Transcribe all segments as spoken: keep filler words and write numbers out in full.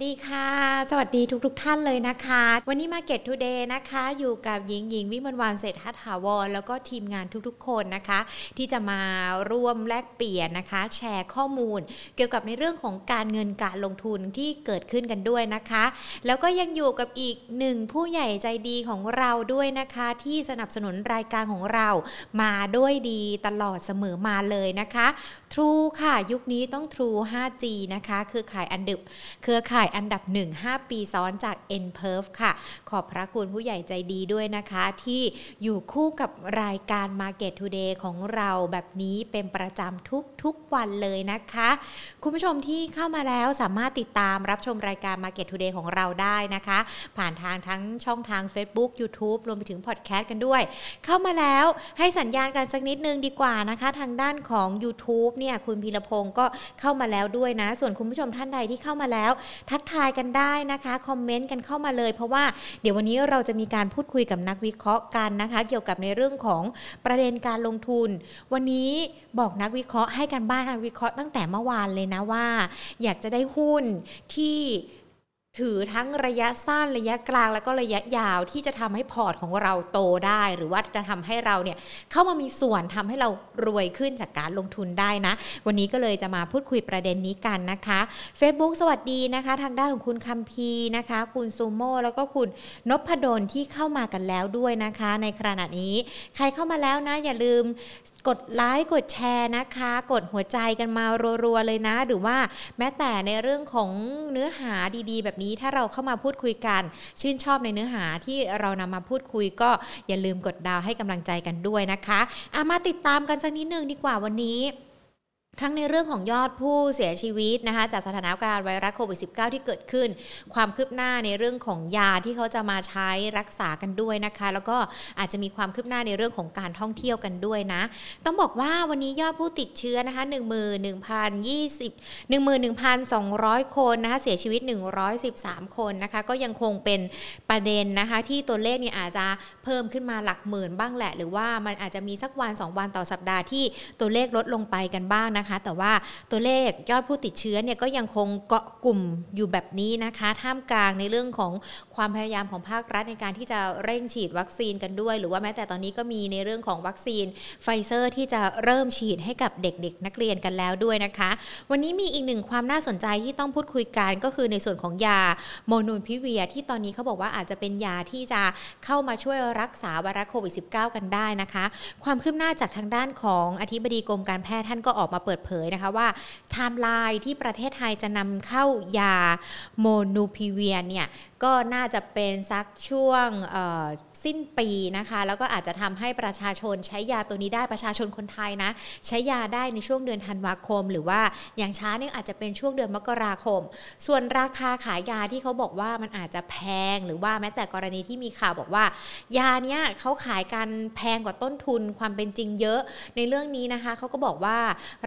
สวัสดีค่ะสวัสดีทุกทุกท่านเลยนะคะวันนี้ Market Today นะคะอยู่กับหญิงหญิงวิมลวรรณเศรษฐถาวรแล้วก็ทีมงานทุกๆคนนะคะที่จะมาร่วมแลกเปลี่ยนนะคะแชร์ข้อมูลเกี่ยวกับในเรื่องของการเงินการลงทุนที่เกิดขึ้นกันด้วยนะคะแล้วก็ยังอยู่กับอีกหนึ่งผู้ใหญ่ใจดีของเราด้วยนะคะที่สนับสนุนรายการของเรามาด้วยดีตลอดเสมอมาเลยนะคะทรูค่ะยุคนี้ต้องทรู ห้าจี นะคะคือขายอันดับเครือข่ายอันดับหนึ่ง ห้าปีซ้อนจาก e NPerf ค่ะขอบพระคุณผู้ใหญ่ใจดีด้วยนะคะที่อยู่คู่กับรายการ Market Today ของเราแบบนี้เป็นประจำทุกๆวันเลยนะคะคุณผู้ชมที่เข้ามาแล้วสามารถติดตามรับชมรายการ Market Today ของเราได้นะคะผ่านทางทั้งช่องทาง Facebook YouTube รวมไปถึง Podcast กันด้วยเข้ามาแล้วให้สัญญาณกันสักนิดนึงดีกว่านะคะทางด้านของ YouTube เนี่ยคุณพีรพงศ์ก็เข้ามาแล้วด้วยนะส่วนคุณผู้ชมท่านใดที่เข้ามาแล้วทักทายกันได้นะคะคอมเมนต์กันเข้ามาเลยเพราะว่าเดี๋ยววันนี้เราจะมีการพูดคุยกับนักวิเคราะห์กันนะคะเกี่ยวกับในเรื่องของประเด็นการลงทุนวันนี้บอกนักวิเคราะห์ให้กันบ้านนักวิเคราะห์ตั้งแต่เมื่อวานเลยนะว่าอยากจะได้หุ้นที่ถือทั้งระยะสั้นระยะกลางแล้วก็ระยะยาวที่จะทำให้พอร์ตของเราโตได้หรือว่าจะทำให้เราเนี่ยเข้ามามีส่วนทำให้เรารวยขึ้นจากการลงทุนได้นะวันนี้ก็เลยจะมาพูดคุยประเด็นนี้กันนะคะ Facebook สวัสดีนะคะทางด้านของคุณคัมพีนะคะคุณซูโม่แล้วก็คุณนพดลที่เข้ามากันแล้วด้วยนะคะในขณะนี้ใครเข้ามาแล้วนะอย่าลืมกดไลค์กดแชร์นะคะกดหัวใจกันมารัวๆเลยนะหรือว่าแม้แต่ในเรื่องของเนื้อหาดีๆแบบนี้ถ้าเราเข้ามาพูดคุยกันชื่นชอบในเนื้อหาที่เรานำมาพูดคุยก็อย่าลืมกดดาวให้กำลังใจกันด้วยนะคะเอามาติดตามกันสักนิดนึงดีกว่าวันนี้ทั้งในเรื่องของยอดผู้เสียชีวิตนะคะจากสถานการณ์ไวรัสโควิด สิบเก้า ที่เกิดขึ้นความคืบหน้าในเรื่องของยาที่เขาจะมาใช้รักษากันด้วยนะคะแล้วก็อาจจะมีความคืบหน้าในเรื่องของการท่องเที่ยวกันด้วยนะต้องบอกว่าวันนี้ยอดผู้ติดเชื้อนะคะ หนึ่งหมื่นหนึ่งพันสองร้อย คนนะคะเสียชีวิตหนึ่งร้อยสิบสามคนนะคะก็ยังคงเป็นประเด็นนะคะที่ตัวเลขเนี่ยอาจจะเพิ่มขึ้นมาหลักหมื่นบ้างแหละหรือว่ามันอาจจะมีสักวันสองวันต่อสัปดาห์ที่ตัวเลขลดลงไปกันบ้างนะแต่ว่าตัวเลขยอดผู้ติดเชื้อเนี่ยก็ยังคงเกาะกลุ่มอยู่แบบนี้นะคะท่ามกลางในเรื่องของความพยายามของภาครัฐในการที่จะเร่งฉีดวัคซีนกันด้วยหรือว่าแม้แต่ตอนนี้ก็มีในเรื่องของวัคซีนไฟเซอร์ที่จะเริ่มฉีดให้กับเด็กๆนักเรียนกันแล้วด้วยนะคะวันนี้มีอีกหนึ่งความน่าสนใจที่ต้องพูดคุยกันก็คือในส่วนของยาโมนูพิเวียที่ตอนนี้เขาบอกว่าอาจจะเป็นยาที่จะเข้ามาช่วยรักษาไวรัสโควิด สิบเก้า กันได้นะคะความคืบหน้าจากทางด้านของอธิบดีกรมการแพทย์ท่านก็ออกมาเปิดเผยนะคะว่าไทม์ไลน์ที่ประเทศไทยจะนำเข้ายาโมนูพิเวียเนี่ยก็น่าจะเป็นสักช่วงสิ้นปีนะคะแล้วก็อาจจะทำให้ประชาชนใช้ยาตัวนี้ได้ประชาชนคนไทยนะใช้ยาได้ในช่วงเดือนธันวาคมหรือว่าอย่างช้าเนี่ยอาจจะเป็นช่วงเดือนมกราคมส่วนราคาขายยาที่เขาบอกว่ามันอาจจะแพงหรือว่าแม้แต่กรณีที่มีข่าวบอกว่ายาเนี้ยเขาขายกันแพงกว่าต้นทุนความเป็นจริงเยอะในเรื่องนี้นะคะเขาก็บอกว่า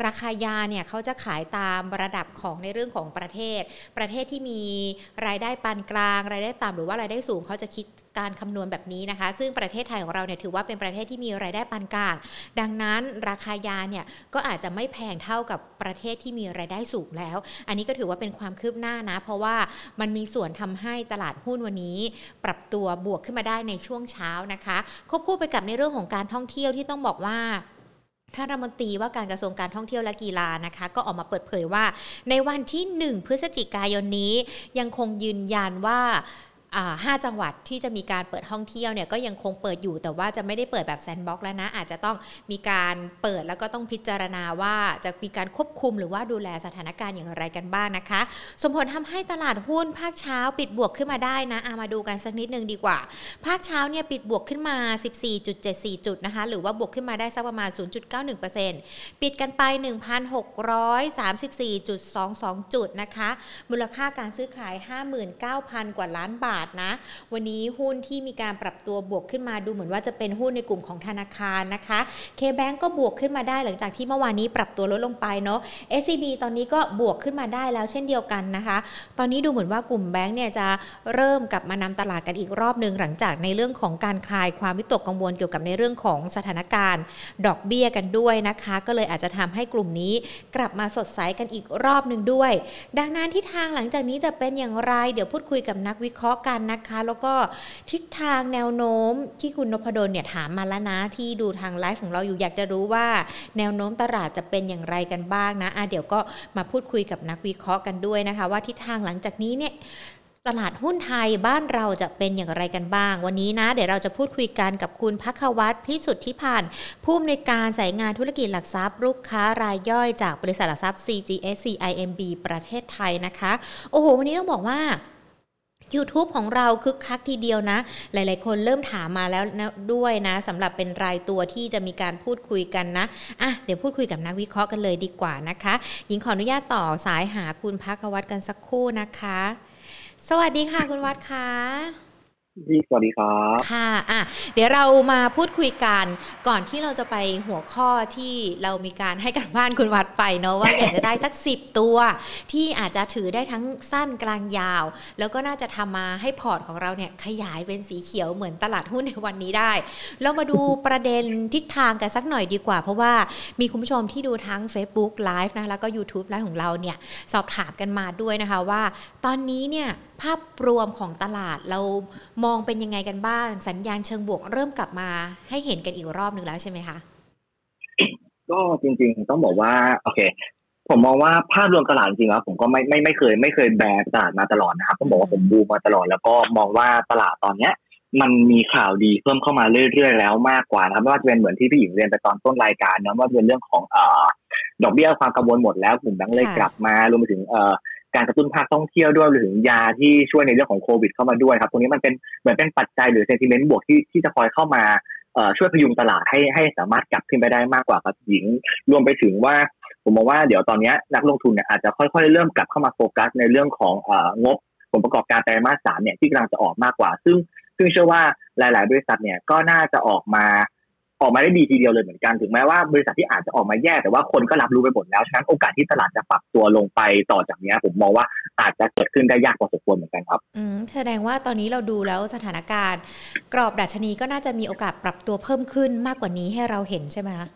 ราคายาเนี่ยเขาจะขายตามระดับของในเรื่องของประเทศประเทศที่มีรายได้ปานกลางรายได้ต่ำหรือว่ารายได้สูงเขาจะคิดการคำนวณแบบนี้นะคะซึ่งประเทศไทยของเราเนี่ยถือว่าเป็นประเทศที่มีรายได้ปานกลางดังนั้นราคายาเนี่ยก็อาจจะไม่แพงเท่ากับประเทศที่มีรายได้สูงแล้วอันนี้ก็ถือว่าเป็นความคืบหน้านะเพราะว่ามันมีส่วนทำให้ตลาดหุ้นวันนี้ปรับตัวบวกขึ้นมาได้ในช่วงเช้านะคะควบคู่ไปกับในเรื่องของการท่องเที่ยวที่ต้องบอกว่าท่านรัฐมนตรีว่าการกระทรวงการท่องเที่ยวและกีฬานะคะก็ออกมาเปิดเผยว่าในวันที่หนึ่งพฤศจิกายนนี้ยังคงยืนยันว่าห้าจังหวัดที่จะมีการเปิดท่องเที่ยวเนี่ยก็ยังคงเปิดอยู่แต่ว่าจะไม่ได้เปิดแบบแซนด์บ็อกซ์แล้วนะอาจจะต้องมีการเปิดแล้วก็ต้องพิจารณาว่าจะมีการควบคุมหรือว่าดูแลสถานการณ์อย่างไรกันบ้าง น, นะคะส่งผลทำให้ตลาดหุ้นภาคเช้าปิดบวกขึ้นมาได้นะเอามาดูกันสักนิดนึงดีกว่าภาคเช้าเนี่ยปิดบวกขึ้นมา สิบสี่จุดเจ็ดสี่ จุดนะคะหรือว่าบวกขึ้นมาได้สักประมาณ ศูนย์จุดเก้าหนึ่งเปอร์เซ็นต์ ปิดกันไป หนึ่งพันหกร้อยสามสิบสี่จุดสองสอง จุดนะคะมูลค่าการซื้อขาย ห้าหมื่นเก้าพัน กว่าล้านบาท าดนะวันนี้หุ้นที่มีการปรับตัวบวกขึ้นมาดูเหมือนว่าจะเป็นหุ้นในกลุ่มของธนาคารนะคะเคแบงก์ก็บวกขึ้นมาได้หลังจากที่เมื่อวานนี้ปรับตัวลดลงไปเนาะ เอส ซี บี ตอนนี้ก็บวกขึ้นมาได้แล้วเช่นเดียวกันนะคะตอนนี้ดูเหมือนว่ากลุ่มแบงก์เนี่ยจะเริ่มกลับมานำตลาดกันอีกรอบนึงหลังจากในเรื่องของการคลายความวิตกกังวลเกี่ยวกับในเรื่องของสถานการณ์ดอกเบี้ยกันด้วยนะคะก็เลยอาจจะทำให้กลุ่มนี้กลับมาสดใสกันอีกรอบนึงด้วยดังนั้นทิศทางหลังจากนี้จะเป็นอย่างไรเดี๋ยวพูดคุยกับนักวิเคราะห์กันนะคะแล้วก็ทิศทางแนวโน้มที่คุณนพดลเนี่ยถามมาแล้วนะที่ดูทางไลฟ์ของเราอยู่อยากจะรู้ว่าแนวโน้มตลาดจะเป็นอย่างไรกันบ้างนะอ่ะเดี๋ยวก็มาพูดคุยกับนักวิเคราะห์กันด้วยนะคะว่าทิศทางหลังจากนี้เนี่ยตลาดหุ้นไทยบ้านเราจะเป็นอย่างไรกันบ้างวันนี้นะเดี๋ยวเราจะพูดคุยกันกับคุณภัควัฒน์พิสุทธิพันธ์ผู้อำนวยการสายงานธุรกิจหลักทรัพย์ลูกค้ารายย่อยจากบริษัทหลักทรัพย์ ซี จี เอส ซี ไอ เอ็ม บี ประเทศไทยนะคะโอ้โหวันนี้ต้องบอกว่าYouTube ของเราคึกคักทีเดียวนะหลายๆคนเริ่มถามมาแล้วนะด้วยนะสำหรับเป็นรายตัวที่จะมีการพูดคุยกันนะอ่ะเดี๋ยวพูดคุยกับนักวิเคราะห์กันเลยดีกว่านะคะหญิงขออนุญาตต่อสายหาคุณภัควัฒน์กันสักครู่นะคะสวัสดีค่ะคุณวัดค่ะสวัสดีครับค่ะอ่ะเดี๋ยวเรามาพูดคุยกันก่อนที่เราจะไปหัวข้อที่เรามีการให้การบ้านคุณวัดไปเนาะว่าอยากจะได้สักสิบตัวที่อาจจะถือได้ทั้งสั้นกลางยาวแล้วก็น่าจะทำมาให้พอร์ตของเราเนี่ยขยายเป็นสีเขียวเหมือนตลาดหุ้นในวันนี้ได้เรามาดูประเด็นทิศทางกันสักหน่อยดีกว่าเพราะว่ามีคุณผู้ชมที่ดูทั้ง Facebook Live นะแล้วก็ YouTube Live ของเราเนี่ยสอบถามกันมาด้วยนะคะว่าตอนนี้เนี่ยภาพรวมของตลาดเรามองเป็นยังไงกันบ้างสัญญาณเชิงบวกเริ่มกลับมาให้เห็นกันอีกรอบนึงแล้วใช่ไหมคะก็จริงๆต้องบอกว่าโอเคผมมองว่าภาพรวมตลาดจริงๆแล้วผมก็ไม่ไม่ไม่เคยไม่เคยแบกตลาดมาตลอดนะครับต้องบอกว่าผมบูมมาตลอดแล้วก็มองว่าตลาดตอนเนี้ยมันมีข่าวดีเพิ่มเข้ามาเรื่อยๆแล้วมากกว่านะครับไม่ว่าจะเป็นเหมือนที่พี่หญิงเรียนไปตอนต้นรายการนะว่าเป็นเรื่องของเอ่อดอกเบี้ยความกังวลหมดแล้วกลุ่มแบงก์เลยกลับมารวมไปถึงเอ่อการกระตุ้นภาคท่องเที่ยวด้วยหรือยาที่ช่วยในเรื่องของโควิดเข้ามาด้วยครับตรงนี้มันเป็นเหมือนเป็นปัจจัยหรือเซนติเมนต์บวกที่ที่จะคอยเข้ามาช่วยพยุงตลาดให้ให้สามารถกลับขึ้นไปได้มากกว่าครับหญิงรวมไปถึงว่าผมมองว่าเดี๋ยวตอนนี้นักลงทุนเนี่ยอาจจะค่อยๆเริ่มกลับเข้ามาโฟกัสในเรื่องของงบผลประกอบการไตรมาสสามเนี่ยที่กำลังจะออกมากกว่าซึ่งซึ่งเชื่อว่าหลายๆบริษัทเนี่ยก็น่าจะออกมาออกมาได้ดีทีเดียวเลยเหมือนกันถึงแม้ว่าบริษัทที่อาจจะออกมาแย่แต่ว่าคนก็รับรู้ไปหมดแล้วฉะนั้นโอกาสที่ตลาดจะปรับตัวลงไปต่อจากนี้ผมมองว่าอาจจะเกิดขึ้นได้ยากพอสมควรเหมือนกันครับอืมแสดงว่าตอนนี้เราดูแล้วสถานการณ์กรอบดัชนีก็น่าจะมีโอกาสปรับตัวเพิ่มขึ้นมากกว่านี้ให้เราเห็นใช่ไหมคะ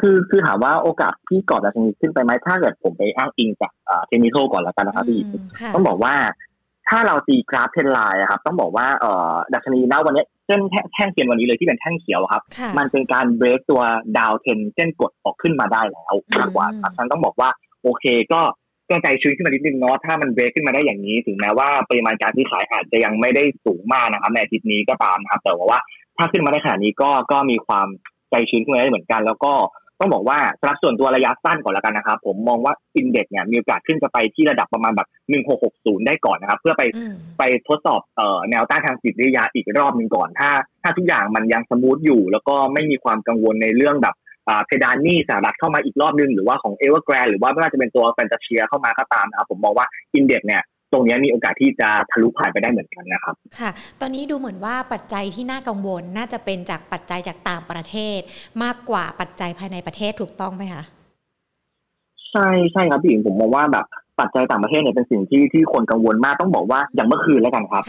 คือคือถามว่าโอกาสที่กรอบดัชนีขึ้นไปไหมถ้าเกิดผมไปอ้างอิงจากเอ่อเทคนิคอลก่อนแล้วกันนะครับพี่ต้องบอกว่าถ้าเราตีกราฟเทรนด์ไลน์ครับต้องบอกว่าเอ่อดัชนีณวันนี้เส้นแท่งเขียนวันนี้เลยที่เป็นแท่งเขียวครับมันเป็นการเบรกตัวดาวเทนเส้นกดออกขึ้นมาได้แล้วมากกว่าครับท่านต้องบอกว่าโอเคก็ก็ใจชื้นขึ้นมานิดนึงเนาะถ้ามันเบรกขึ้นมาได้อย่างนี้ถึงแม้ว่าปริมาณการซื้อขายอาจจะยังไม่ได้สูงมากนะครับในอาทิตย์นี้ก็ตามนะครับแต่ว่าถ้าขึ้นมาได้ขนาดนี้ก็ก็มีความใจชื้นขึ้นมาได้เหมือนกันแล้วก็ต้องบอกว่าสำหรับส่วนตัวระยะสั้นก่อนแล้วกันนะครับผมมองว่าอินเด็กซ์เนี่ยมีโอกาสขึ้นจะไปที่ระดับประมาณแบบหนึ่งพันหกร้อยหกสิบได้ก่อนนะครับเพื่อไปไปทดสอบเอ่อแนวต้านทางจิตวิทยาอีกรอบนึงก่อนถ้าถ้าทุกอย่างมันยังสมูทอยู่แล้วก็ไม่มีความกังวลในเรื่องแบบอ่าเพดานหนี้สหรัฐเข้ามาอีกรอบนึงหรือว่าของ Evergrande หรือว่าไม่ว่าจะเป็นตัวแฟนตาเชียเข้ามาก็ตามนะครับผมมองว่าอินเด็กซ์เนี่ยตรงนี้มีโอกาสที่จะทะลุผ่านไปได้เหมือนกันนะครับค่ะตอนนี้ดูเหมือนว่าปัจจัยที่น่ากังวลน่าจะเป็นจากปัจจัยจากต่างประเทศมากกว่าปัจจัยภายในประเทศถูกต้องไหมคะใช่ใช่ครับพี่หญิงผมมองว่าแบบปัจจัยต่างประเทศเนี่ยเป็นสิ่งที่ที่คนกังวลมากต้องบอกว่าอย่างเมื่อคืนแล้วกันครั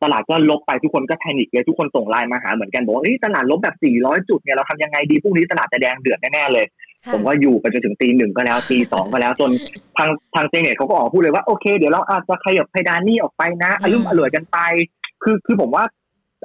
บตลาดก็ลบไปทุกคนก็แพนิคเลยทุกคนส่งไลน์มาหาเหมือนกันบอกว่าตลาดลบแบบสี่ร้อยจุดเนี่ยเราทำยังไงดีพรุ่งนี้ตลาดจะแดงเดือดแน่ๆเลยผมว่าอยู่ไปจนถึงตีหนึ่งก็แล้วตีสองก็แล้วจนทางทางเซเนตเขาก็ออกพูดเลยว่าโอเคเดี๋ยวเราอาจจะขยับเพดานหนี้ออกไปนะอลุ่มอล่วยกันไปคือคือผมว่า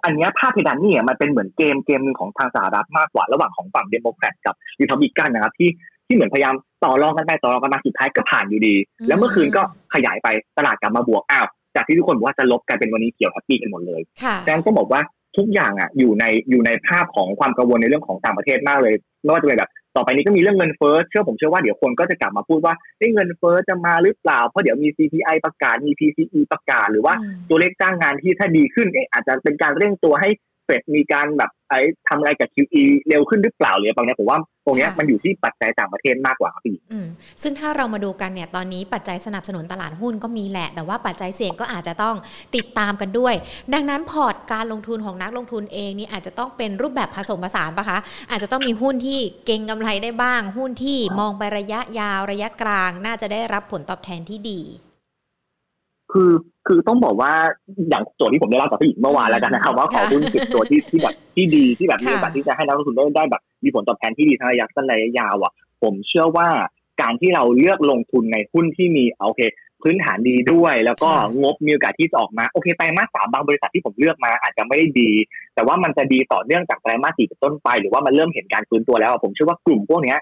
อันนี้ภาพเพดานหนี้มันเป็นเหมือนเกมเกมนึงของทางสหรัฐมากกว่าระหว่างของฝั่งเดโมแครตกับรีพับลิกันนะครับที่ที่เหมือนพยายามต่อรองกันไปต่อรองกันมาสุดท้ายก็ผ่านอยู่ดีแล้วเมื่อคืนก็ขยายไปตลาดกลับมาบวกอ้าวจากที่ทุกคนบอกว่าจะลบกลายเป็นวันนี้เขียวแฮปปี้กันหมดเลยดังนั้นก็บอกว่าทุกอย่างอ่ะอยู่ในอยู่ในภาพของความกังวลในเรื่องของต่างประเทศมากเลยไม่ว่าจะเป็นแบบต่อไปนี้ก็มีเรื่องเงินเฟ้อเชื่อผมเชื่อว่าเดี๋ยวคนก็จะกลับมาพูดว่าเงินเฟ้อจะมาหรือเปล่าเพราะเดี๋ยวมี ซี พี ไอ ประกาศมี พี ซี อี ประกาศหรือว่าตัวเลขจ้างงานที่ถ้าดีขึ้นเอ๊ะอาจจะเป็นการเร่งตัวให้เฟ ฟดมีการแบบไอ้ทำอะไรกับ คิว อี เร็วขึ้นหรือเปล่าหรืออะไรเงี้ยผมว่าตรงนี้มันอยู่ที่ปัจจัยต่างประเทศมากกว่าครับพี่ซึ่งถ้าเรามาดูกันเนี่ยตอนนี้ปัจจัยสนับสนุนตลาดหุ้นก็มีแหละแต่ว่าปัจจัยเสี่ยงก็อาจจะต้องติดตามกันด้วยดังนั้นพอร์ตการลงทุนของนักลงทุนเองนี่อาจจะต้องเป็นรูปแบบผสมผสานป่ะคะอาจจะต้องมีหุ้นที่เก็งกำไรได้บ้างหุ้นที่มองไประยะยาวระยะกลางน่าจะได้รับผลตอบแทนที่ดีคือคือต้องบอกว่าอย่างโจทย์ที่ผมได้รับจากพี่อีกเมื่อวานแล้วกันนะครับว่าขอหุ้นสิบตัวที่ที่แบบที่ดีที่แบบมีโอกาสที่จะให้นักลงทุนได้ได้แบบมีผลตอบแทนที่ดีทั้งระยะสั้นระยะยาวอ่ะผมเชื่อว่าการที่เราเลือกลงทุนในหุ้นที่มีโอเคพื้นฐานดีด้วยแล้วก็งบมีโอกาสที่จะออกมาโอเคไตรมาสสามบางบริษัทที่ผมเลือกมาอาจจะไม่ได้ดีแต่ว่ามันจะดีต่อเนื่องจากไตรมาสสี่เป็นต้นไปหรือว่ามันเริ่มเห็นการฟื้นตัวแล้วผมเชื่อว่ากลุ่มพวกนี้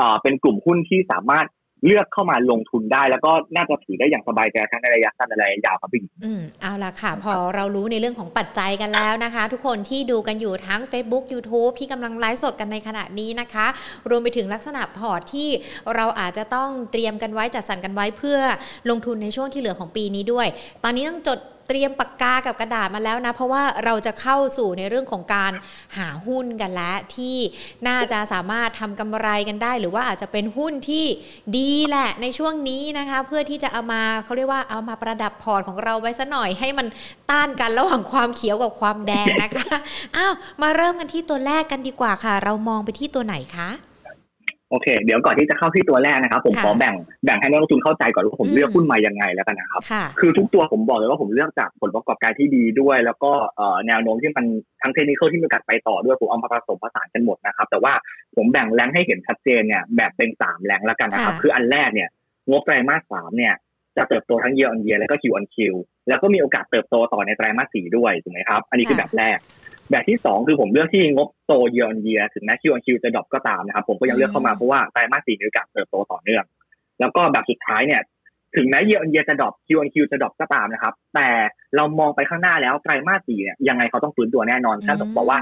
อ่าเป็นกลุ่มหุ้นที่สามารถเลือกเข้ามาลงทุนได้แล้วก็น่าจะถือได้อย่างสบายใจทั้งในระยะสั้นและระยะยาวครับพี่อืมเอาล่ะค่ะพอเรารู้ในเรื่องของปัจจัยกันแล้วนะคะทุกคนที่ดูกันอยู่ทั้ง Facebook YouTube ที่กำลังไลฟ์สดกันในขณะนี้นะคะรวมไปถึงลักษณะพอร์ตที่เราอาจจะต้องเตรียมกันไว้จัดสรรกันไว้เพื่อลงทุนในช่วงที่เหลือของปีนี้ด้วยตอนนี้ต้องจดเตรียมปากกากับกระดาษมาแล้วนะเพราะว่าเราจะเข้าสู่ในเรื่องของการหาหุ้นกันแล้วที่น่าจะสามารถทำกำไรกันได้หรือว่าอาจจะเป็นหุ้นที่ดีแหละในช่วงนี้นะคะเพื่อที่จะเอามาเขาเรียกว่าเอามาประดับพอร์ตของเราไว้ซะหน่อยให้มันต้านกันระหว่างความเขียวกับความแดงนะคะอ้าวมาเริ่มกันที่ตัวแรกกันดีกว่าค่ะเรามองไปที่ตัวไหนคะโอเคเดี๋ยวก่อนที่จะเข้าที่ตัวแรกนะครับผมขอแบ่งแบ่งให้นักลงทุนเข้าใจก่อนว่าผมเลือกหุ้นมายังไงแล้วกันนะครับคือทุกตัวผมบอกเลยว่าผมเลือกจากผลประกอบการที่ดีด้วยแล้วก็แนวโน้มที่มันทั้งเทคนิคที่มีโอกาสไปต่อด้วยผมเอามาผสมผสานกันหมดนะครับแต่ว่าผมแบ่งแรงให้เห็นชัดเจนเนี่ยแบบเป็นสามแรงแล้วกันนะครับคืออันแรกเนี่ยงบไตรมาสสามเนี่ยจะเติบโตทั้ง year on year แล้วก็ Q on Q แล้วก็มีโอกาสเติบโตต่อในไตรมาสสี่ด้วยถูกมั้ยครับอันนี้คือแบบแรกแบบที่สองคือผมเลือกที่งบโต year on year ถึงแม้ Q on Q จะดรอปก็ตามนะครับผมก็ยังเลือกเข้ามาเพราะว่าไตรมาสสี่มีโอกาสเติบโตต่อเนื่องแล้วก็แบบสุดท้ายเนี่ยถึงแม้ year on year จะดรอป Q on Q จะดรอปก็ตามนะครับแต่เรามองไปข้างหน้าแล้วไตรมาสสี่เนี่ยยังไงเขาต้องฟื้นตัวแน่นอนท่านบอกบอกว่า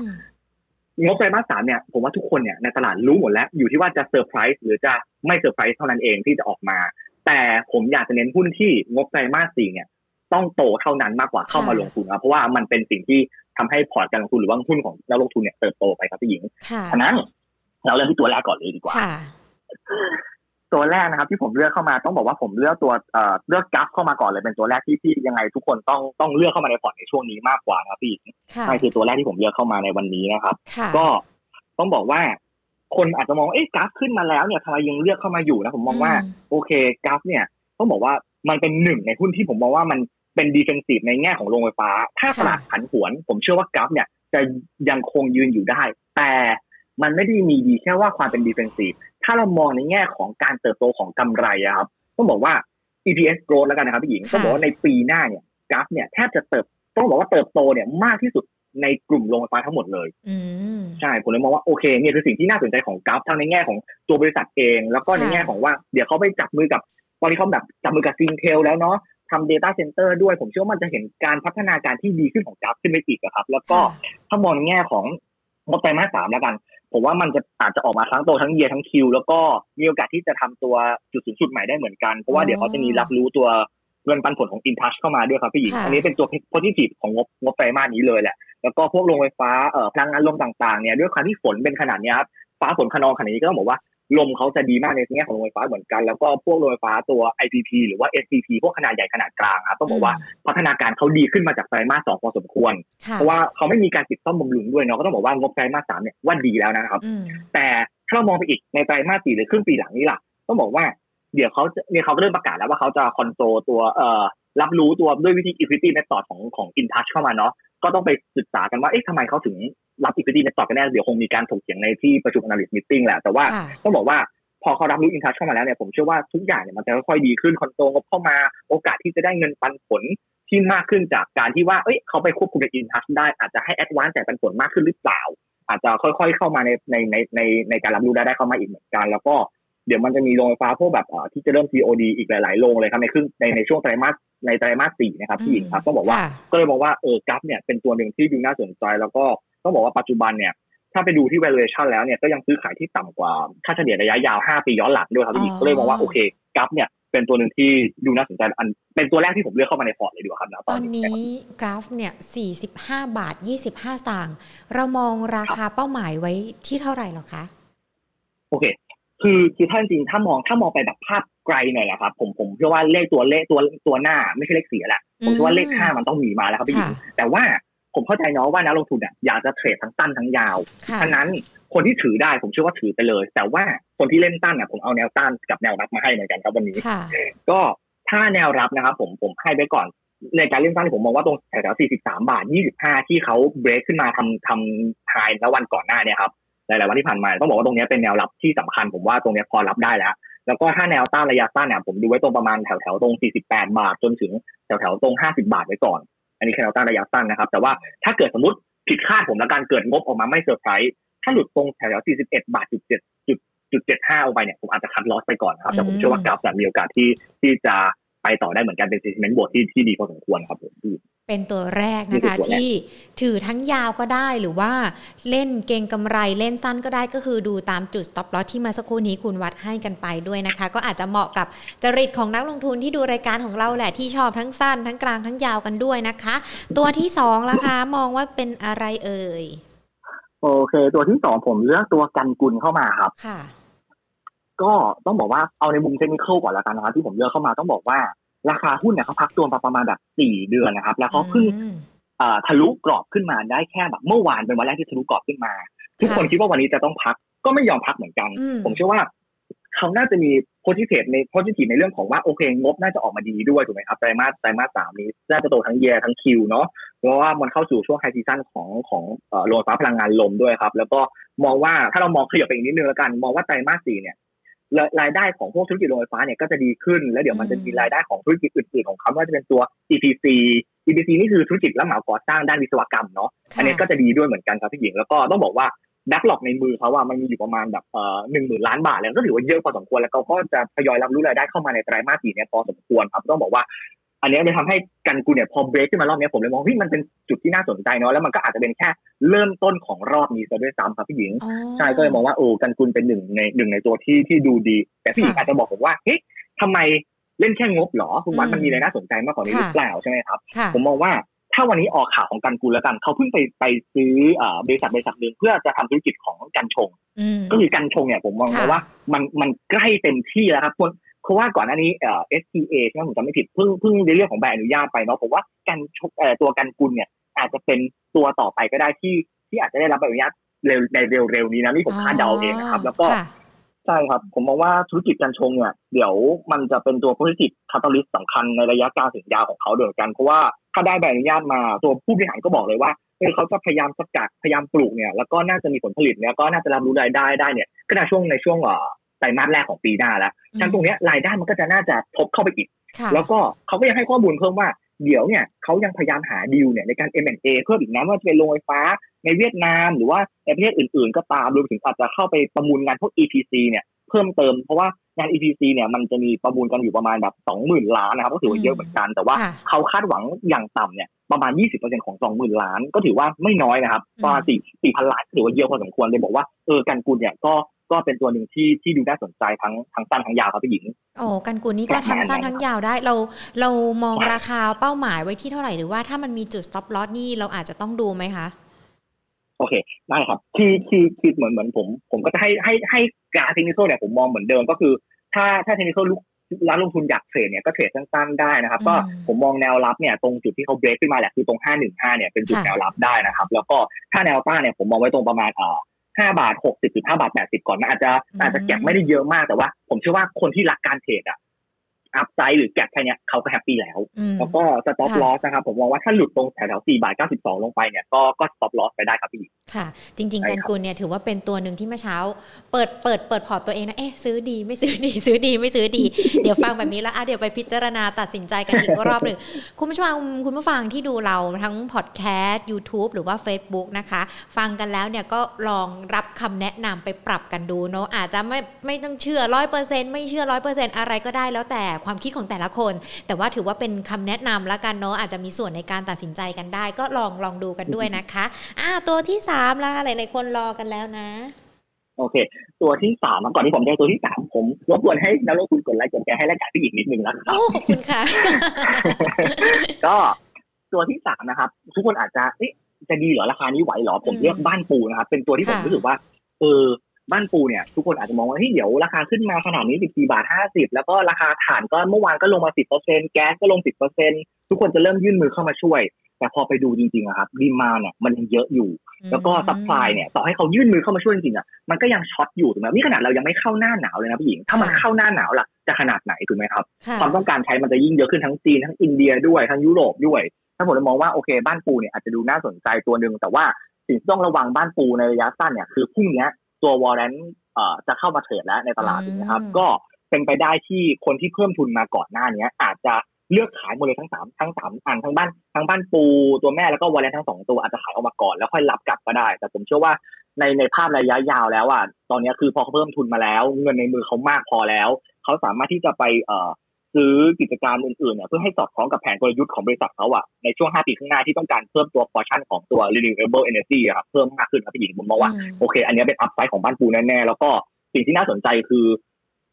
งบไตรมาสสามเนี่ยผมว่าทุกคนเนี่ยในตลาดรู้หมดแล้วอยู่ที่ว่าจะเซอร์ไพรส์หรือจะไม่เซอร์ไพรส์เท่านั้นเองที่จะออกมาแต่ผมอยากจะเน้นหุ้นที่งบไตรมาสสี่เนี่ยต้องโตเท่านั้นมากกว่าเข้ามาลงทุนครับเพราะว่ามันเป็นสิ่งที่ทำให้พอร์ตการลงทุนหรือว่าหุ้นของนักลงทุนเนี่ยเติบโตไปครับพี่หญิงฉะนั้นเราเริ่มที่ตัวแรกก่อนเลยดีกว่าตัวแรกนะครับที่ผมเลือกเข้ามาต้องบอกว่าผมเลือกตัวเอ่อเลือกกราฟเข้ามาก่อนเลยเป็นตัวแรกที่พี่ยังไงทุกคนต้องต้องเลือกเข้ามาในพอร์ตในช่วงนี้มากกว่าครับพี่หญิงนี่คือตัวแรกที่ผมเลือกเข้ามาในวันนี้นะครับก็ต้องบอกว่าคนอาจจะมองเอ๊ะกราฟขึ้นมาแล้วเนี่ยทำไมยังเลือกเข้ามาอยู่นะผมมองว่าโอเคกราฟเนี่ยต้องบอกว่ามันเป็นหนึ่งในหุ้นที่ผมมองว่ามันเป็นดีเฟนซีฟในแง่ของโรงไฟฟ้าถ้าตลาดผันผวนผมเชื่อว่ากราฟเนี่ยจะยังคงยืนอยู่ได้แต่มันไม่ได้มีดีแค่ว่าความเป็นดีเฟนซีฟถ้าเรามองในแง่ของการเติบโตของกำไรครับต้องบอกว่า อี พี เอส growth แล้วกันนะครับพี่หญิงต้องบอกว่าในปีหน้าเนี่ยกราฟเนี่ยแทบจะเติบต้องบอกว่าเติบโตเนี่ยมากที่สุดในกลุ่มโรงไฟฟ้าทั้งหมดเลยใช่ผมเลยมองว่าโอเคเนี่ยคือสิ่งที่น่าสนใจของกราฟทั้งในแง่ของตัวบริษัทเองแล้วก็ในแง่ของว่าเดี๋ยวเขาไปจับมือกับตอนนี้เขาแบบจับมือกับซิงเทลแล้วเนาะทำ data center ด้วยผมเชื่อว่ามันจะเห็นการพัฒนาการที่ดีขึ้นของกราฟขึ้นไปอีกครับแล้วก็ถ้ามองในแง่ของงบไตรมาสสามแล้วกันผมว่ามันจะอาจจะออกมาทั้งโตทั้งเยียร์ทั้งคิวแล้วก็มีโอกาสที่จะทำตัวจุดสูงสุดใหม่ได้เหมือนกันเพราะว่าเดี๋ยวเขาจะมีรับรู้ตัวเงินปันผลของ อี เอ็น เพอร์ฟ เข้ามาด้วยครับพี่หญิงอันนี้เป็นตัว positive ของงบงบไตรมาสนี้เลยแหละแล้วก็พวกโรงไฟฟ้าเอ่อพลังงานลมต่างๆเนี่ยด้วยความที่ฝนเป็นขนาดนี้ครับฟ้าฝนคะนองขนาดนี้ก็ต้องบอกว่าลมเขาจะดีมากในแง่ของโรงไฟฟ้าเหมือนกันแล้วก็พวกโรงไฟฟ้าตัว ไอ พี พี หรือว่า เอส พี พี พวกขนาดใหญ่ขนาดกลางครับต้องบอกว่าพัฒนาการเขาดีขึ้นมาจากไตรมาสสองพอสมควรเพราะว่าเขาไม่มีการปิดซ่อมบำรุงด้วยเนาะก็ต้องบอกว่างบไตรมาสสามเนี่ยว่าดีแล้วนะครับแต่ถ้าเรามองไปอีกในไตรมาสสี่หรือครึ่งปีหลังนี้ล่ะต้องบอกว่าเดี๋ยวเขาเนี่ยเขาเริ่มประกาศแล้วว่าเขาจะคอนโทรลตัวเอ่อรับรู้ตัวด้วยวิธี equity method ของของ อี เอ็น เพอร์ฟ เข้ามาเนาะก็ต้องไปศึกษากันว่าเอ๊ะทำไมเขาถึงรับ equity method กันแน่เดี๋ยวคงมีการถกเถียงในที่ประชุม analyst meeting แหละแต่ว่าต้องบอกว่าพอเขารับรู้ interest เข้ามาแล้วเนี่ยผมเชื่อว่าทุกอย่างเนี่ยมันจะค่อยๆดีขึ้นคอนโทรลเข้ามาโอกาสที่จะได้เงินปันผลที่มากขึ้นจากการที่ว่าเอ้ยเขาไปควบคุมกับ interest ได้อาจจะให้ advance แต่ปันผลมากขึ้นหรือเปล่าอาจจะค่อยๆเข้ามาในในในในในการรับรู้ได้ได้เข้ามาอีกเหมือนกันแล้วก็เดี๋ยวมันจะมีโรงไฟฟ้าพวกแบบที่จะเริ่ม ซี โอ ดี อีกหลายๆโรงเลยครับในครึ่งในในช่วงไตรมาสในไตรมาสสี่นะครับพี่ครับต้องบอกว่าก็เลยบอกว่าเออกราฟเนี่ยเป็นตัวนึงที่ดูน่าสนใจแล้วก็ต้องบอกว่าปัจจุบันเนี่ยถ้าไปดูที่ valuation แล้วเนี่ยก็ยังซื้อขายที่ต่ำกว่าค่าเฉลี่ยระยะยาวห้าปีย้อนหลังด้วยครับพี่ก็เลยมองว่าโอเคกราฟเนี่ย เป็นตัวหนึ่งที่ดูน่าสนใจอันเป็นตัวแรกที่ผมเลือกเข้ามาในพอร์ตเลยดีกว่าครับนะตอนนี้กราฟเนี่ยสี่สิบห้าบาทยี่สิบห้าสตางค์เรามองราคาเป้าหมายไว้ที่เท่าไหร่หรอคะโอเคคือคือท่านจริงถ้ามองถ้ามองไปแบบภาพไกลหน่อยอะครับผมผมเชื่อว่าเลขตัวเลขตัวตัวหน้าไม่ใช่เลขสี่ละผมเชื่อว่าเลขห้ามันต้องมีมาแล้วครับพี่หญิงแต่ว่าผมเข้าใจเนาะว่านักลงทุนเนี่ยอยากจะเทรดทั้งสั้นทั้งยาวฉะนั้นคนที่ถือได้ผมเชื่อว่าถือไปเลยแต่ว่าคนที่เล่นตั้นเนี่ยผมเอาแนวต้านกับแนวรับมาให้เหมือนกันครับวันนี้ก็ถ้าแนวรับนะครับผมผมให้ไว้ก่อนในการเล่นตั้นผมมองว่าตรงแถวสี่สิบสามบาทยี่สิบห้าที่เขาเบรกขึ้นมาทำทำไฮแล้ววันก่อนหน้าเนี่ยครับหลายๆวันที่ผ่านมาต้องบอกว่าตรงนี้เป็นแนวรับที่สำคัญผมว่าตรงนี้พอรับได้แล้วแล้วก็ถ้าแนวต้านระยะสั้นเนี่ยผมดูไว้ตรงประมาณแถวๆตรงสี่สิบแปดบาทจนถึงแถวๆตรงห้าสิบบาทไว้ก่อนอันนี้แค่แนวต้านระยะสั้นนะครับแต่ว่าถ้าเกิดสมมติผิดคาดผมแล้วการเกิดงบออกมาไม่เซอร์ไพรส์ถ้าหลุดตรงแถวๆสี่สิบเอ็ดบาทจุดเจ็ดห้าออกไปเนี่ยผมอาจจะคัดลอสไปก่อนนะครับแต่ผมเชื่อว่ากราฟจะมีโอกาสที่ที่จะไปต่อได้เหมือนกันเป็นเซนติเมนต์บวกที่ที่ดีพอสมควรครับผมเป็นตัวแรกนะคะที่ถือทั้งยาวก็ได้หรือว่าเล่นเก็งกำไรเล่นสั้นก็ได้ก็คือดูตามจุด stop loss ที่มาสักครู่นี้คุณวัดให้กันไปด้วยนะคะก็อาจจะเหมาะกับจริตของนักลงทุนที่ดูรายการของเราแหละที่ชอบทั้งสั้นทั้งกลางทั้งยาวกันด้วยนะคะตัวที่สองล่ะคะมองว่าเป็นอะไรเอ่ยโอเคตัวที่สองผมเลือกตัวกันกุลเข้ามาครับค่ะก็ต้องบอกว่าเอาในมุมเทคนิคก่อนละกันนะครับที่ผมเลือกเข้ามาต้องบอกว่าราคาหุ้นเนี่ยเขาพักตัวประมาณแบบสี่เดือนนะครับแล้วเขาขึ้นทะลุกรอบขึ้นมาได้แค่แบบเมื่อวานเป็นวันแรกที่ทะลุกรอบขึ้นมาทุกคนคิดว่าวันนี้จะต้องพักก็ไม่ยอมพักเหมือนกันผมเชื่อว่าเขาน่าจะมีโพซิทีฟในโพซิทีฟในเรื่องของว่าโอเคงบน่าจะออกมาดีด้วยถูกไหมครับไตรมาสไตรมาสสามนี้น่าจะโตทั้ง year ทั้ง Q เนาะเพราะว่ามันเข้าสู่ช่วงไฮซีซั่นของของโรงไฟฟ้าพลังงานลมด้วยครับแล้วก็มองว่าถ้าเรามองขยับไปอีกนิดนึงแล้วกันมองว่าไตรมาสสี่เนี่ยรายได้ของพวกธุรกิจโรงไฟฟ้าเนี่ยก็จะดีขึ้นแล้วเดี๋ยวมันจะมีรายได้ของธุรกิจอื่นๆของเขาว่าจะเป็นตัว อี พี ซี อี พี ซี นี่คือธุรกิจรับเหมาก่อสร้างด้านวิศวกรรมเนาะอันนี้ก็จะดีด้วยเหมือนกันครับพี่หญิงแล้วก็ต้องบอกว่าแบ็คล็อกในมือเขาว่ามันมีอยู่ประมาณแบบเอ่อ หนึ่งหมื่นล้านบาทแล้วก็ถือว่าเยอะพอสมควรแล้วเขาก็จะทยอยรับรู้รายได้เข้ามาในไตรมาสสี่เนี่ยพอสมควรครับต้องบอกว่าอันนี้จะทำให้กันกูเนี่ยพอเบรกขึ้นมารอบนี้ผมเลยมองว่ามันเป็นจุดที่น่าสนใจเนาะแล้วมันก็อาจจะเป็นแค่เริ่มต้นของรอบนี้ซะด้วยซ้ำครับพี่หญิงใช่ก็เลยมองว่าโอ้กันกูเป็นหนึ่งในหนึ่งในตัวที่ที่ดูดีแต่พี่หญิงอาจจะบอกผมว่าเฮ้ยทำไมเล่นแค่งบหรอคุณวัดมันมีอะไรน่าสนใจมากกว่านี้หรือเปล่าใช่ไหมครับผมมองว่าถ้าวันนี้ออกข่าวของกันกูแล้วกันเขาเพิ่งไปไปซื้อบริษัทบริษัทนึงเพื่อจะทำธุรกิจของกันชงก็คือกันชงเนี่ยผมมองว่ามันมันใกล้เต็มที่แล้วครับเพราะว่าก่อนหน้านี้เอ่อ เอส ที เอ ใช่ไหมผมจำไม่ผิดเพิ่งเพิ่งในเรื่องของใบอนุญาตไปเนาะผมว่าการเอ่อตัวกันกุลเนี่ยอาจจะเป็นตัวต่อไปก็ได้ที่ที่อาจจะได้รับใบอนุญาตเร็วในเร็วๆนี้นะนี่ผมคาดเดาเองนะครับแล้วก็ใช่ครับผมมองว่าธุรกิจการชงเนี่ยเดี๋ยวมันจะเป็นตัวธุรกิจคาตาลิสต์สำคัญในระยะกลางถึงยาวของเขาด้วยกันเพราะว่าถ้าได้ใบอนุญาตมาตัวผู้บริหารก็บอกเลยว่าเขาจะพยายามสกัดพยายามปลูกเนี่ยแล้วก็น่าจะมีผลผลิตเนี่ยก็น่าจะรับรู้รายได้ได้เนี่ยก็ในช่วงในช่วงอ่าไตรมาสแรกของปีหน้าแล้วฉะนั้นตรงนี้รายได้มันก็จะน่าจะทบเข้าไปอีกแล้วก็เขาก็ยังให้ข้อมูลเพิ่มว่าเดี๋ยวเนี่ยเขายังพยายามหาดีลเนี่ยในการ เอ็ม แอนด์ เอ เพิ่มอีกนะว่าจะเป็นโรงไฟฟ้าในเวียดนามหรือว่าในประเทศอื่นๆก็ตามรวมถึงอาจจะเข้าไปประมูลงานพวก อี พี ซี เนี่ยเพิ่มเติมเพราะว่างาน อี พี ซี เนี่ยมันจะมีประมูลกันอยู่ประมาณแบบ สองหมื่นล้านนะครับก็ถือว่าเยอะเหมือนกันแต่ว่าเขาคาดหวังอย่างต่ำเนี่ยประมาณ ยี่สิบเปอร์เซ็นต์ ของ สองหมื่นล้านก็ถือว่าไม่น้อยนะครับประมาณ สี่พันล้านถือว่าเยอะพอสมควรเลยบอกว่าเออกันกุลเนี่ยก็ก็เป็นตัวหนึ่งที่ที่ดูน่าสนใจทั้งทั้งสั้นทั้งยาวครับพี่หญิงโอ้กันกูนี่ก็ทั้งสั้นทั้งยาวได้เราเรามองราคาเป้าหมายไว้ที่เท่าไหร่หรือว่าถ้ามันมีจุด stop loss นี่เราอาจจะต้องดูไหมคะโอเคได้ครับคือคือคือเหมือนเหมือนผมผมก็จะให้ให้ให้กราฟเทคนิคอลเนี่ยผมมองเหมือนเดิมก็คือถ้าถ้าเทคนิคอลลุกร้านลงทุนอยากเทรดเนี่ยก็เทรดสั้นๆได้นะครับก็ผมมองแนวรับเนี่ยตรงจุดที่เขาเบรกขึ้นมาแหละคือตรงห้าหนึ่งห้าเนี่ยเป็นจุดแนวรับได้นะครับแล้วก็ถ้าแนวต้านเนี่ยผมมองไว้ตรงประมาณอ่าห้าบาทหกสิบถึงห้าบาทแปดสิบก่อนมันอาจจะอาจจะแก็บไม่ได้เยอะมากแต่ว่าผมเชื่อว่าคนที่รักการเทรดอ่ะอัพไซด์หรือแก็บแค่เนี้ยเขาก็แฮปปี้แล้วแล้วก็สต็อปลอสนะครับผมมองว่าถ้าหลุดตรงแถวๆสี่บาทเก้าสิบสองลงไปเนี่ยก็ก็สต็อปลอสไปได้ครับพี่ค่ะจริงๆกันกูเนี่ยถือว่าเป็นตัวนึงที่เมื่อเช้าเปิดเปิดเปิดพอร์ตตัวเองนะเอ๊ะซื้อดีไม่ซื้อดีซื้อดีไม่ซื้อดีเดี๋ยวฟังแบบนี้แล้วอ่ะเดี๋ยวไปพิจารณาตัดสินใจกันอีกรอบนึงคุณผู้ชมคุณผู้ฟังที่ดูเราทั้งพอดแคสต์ YouTube หรือว่า Facebook นะคะฟังกันแล้วเนี่ยก็ลองรับคำแนะนำไปปรับกันดูเนาะอาจจะไม่ไม่ต้องเชื่อ ร้อยเปอร์เซ็นต์ ไม่เชื่อ ร้อยเปอร์เซ็นต์ อะไรก็ได้แล้วแต่ความคิดของแต่ละคนแต่ว่าถือว่าเป็นคำแนะนำละกันเนาะอาจจะมีส่วนในการตัดสินใจกันได้ก็ลองลองดูกันด้วยนะคะอ่าตัวที่สามละหลายๆคนรอกันแล้วนะ โอเคตัวที่สามก่อนที่ผมจะตัวที่สามผมรบกวนให้นักลงทุนกดไลค์กดแชร์ให้รายการพี่อีกนิดนึงนะครับโอ้ขอบคุณค่ะก็ตัวที่สามนะครับทุกคนอาจจะเอ๊ะจะดีเหรอราคานี้ไหวเหรอผมเลือกบ้านปูนะครับเป็นตัวที่ผมรู้สึกว่าเออบ้านปูเนี่ยทุกคนอาจจะมองว่าเฮ้ยเดี๋ยวราคาขึ้นมาขนาดนี้สิบสี่บาทห้าสิบแล้วก็ราคาถ่านก็เมื่อวานก็ลงมา สิบเปอร์เซ็นต์ แก๊สก็ลง สิบเปอร์เซ็นต์ ทุกคนจะเริ่มยื่นมือเข้ามาช่วยแต่พอไปดูจริงๆอะครับดีมานด์เนี่ยมันยังเยอะอยู่แล้วก็ซัพพลายเนี่ยต่อให้เขายื่นมือเข้ามาช่วยจริงๆอะมันก็ยังช็อตอยู่ถูกมั้ยนี่ขนาดเรายังไม่เข้าหน้าหนาวเลยนะพี่หญิงถ้ามันเข้าหน้าหนาวล่ะจะขนาดไหนถูกมั้ยครับความต้องการใช้มันจะยิ่งเยอะขึ้นทั้งจีนทั้งอินเดียด้วยทั้งยุโรปด้วยถ้าผมมองว่าโอเคบ้านปูเนี่ยอาจจะดูน่าสนใจตัวนึงแต่ว่าสิ่งที่ต้องระวังบ้านปูในระยะสั้นเนี่ยคือพรุ่งนี้ตัววอร์เรนต์จะเข้ามาเทรดแล้วในตลาดนะครับก็เป็นไปได้ที่คนที่เพิ่มทุนมาก่อนหน้านี้อาจจะเลือกขายหมดเลยทั้งสามทั้งสามอันทั้งบ้านทั้งบ้านปูตัวแม่แล้วก็วอร์เรนต์ทั้งสองตัวอาจจะขายออกมาก่อนแล้วค่อยรับกลับก็ได้แต่ผมเชื่อว่าในในภาพระยะยาวแล้วอ่ะตอนนี้คือพอเขาเพิ่มทุนมาแล้วเงินในมือเขามากพอแล้วเขาสามารถที่จะไปซื้อกิจการอื่นๆเนี่ยเพื่อให้สอดคล้องกับแผนกลยุทธ์ของบริษัทเขาอะในช่วงห้าปีข้างหน้าที่ต้องการเพิ่มตัวพอร์ชั่นของตัว renewable energy อะครับเพิ่มมากขึ้นครับพี่หญิงผมมองว่าโอเคอันนี้เป็นอัพไซด์ของบ้านปูแน่ๆแล้วก็สิ่งที่น่าสนใจคือ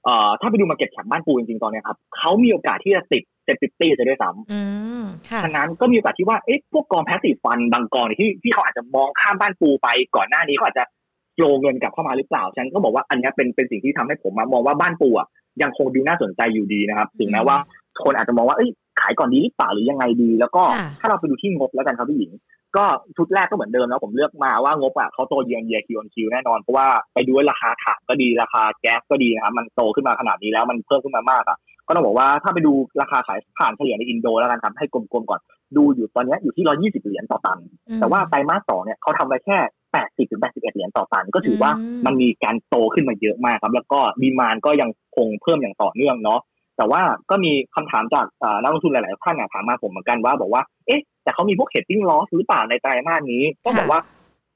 เอ่อถ้าไปดู market cap บ้านปูจริงๆตอนนี้ครับเขามีโอกาสที่จะติดเจ็ดสิบปีจะด้วยซ้ำฉะนั้นก็มีโอกาสที่ว่าเอ๊ะพวกกอง passive fund บางกองที่ที่เขาอาจจะมองข้ามบ้านปูไปก่อนหน้านี้เขาอาจจะโฟลว์เงินกลับเข้ามาหรือเปล่าฉะนั้นก็บอกว่าอันนี้เป็นเป็นสิ่งที่ทำให้ผมมองว่าบ้านปูอะยังคงดูน่าสนใจอยู่ดีนะครับถึงแม้ว่าคนอาจจะมองว่าเอ้ยขายก่อนดีหรือเปล่าหรือยังไงดีแล้วก็ถ้าเราไปดูที่งบแล้วกันครับพี่หญิงก็ชุดแรกก็เหมือนเดิมแล้วผมเลือกมาว่างบอ่ะเขาโตเยียร์เยียร์คิวออนคิวแน่นอนเพราะว่าไปดูราคาถ่านก็ดีราคาแก๊สก็ดีนะครับมันโตขึ้นมาขนาดนี้แล้วมันเพิ่มขึ้นมามากอ่ะก็ต้องบอกว่าถ้าไปดูราคาขายถ่านเฉลี่ยในอินโดแล้วกันครับให้กลมๆก่อนดูอยู่ตอนนี้อยู่ที่หนึ่งร้อยยี่สิบเหรียญต่อตันแต่ว่าไตรมาสสองเนี่ยเขาทำไว้แค่แปดสิบถึงแปดสิบเอ็ดเหรียญต่อตันก็ถือว่ามันมีการโตขึ้นมาเยอะมากครับแล้วก็ดีมานด์ก็ยังคงเพิ่มอย่างต่อเนื่องเนาะแต่ว่าก็มีคำถามจากนักลงทุนหลายๆท่านถามมาผมเหมือนกันว่าบอกว่าเอ๊ะแต่เขามีพวก hedging loss หรือเปล่าในไตรมาสนี้ก็บอกว่า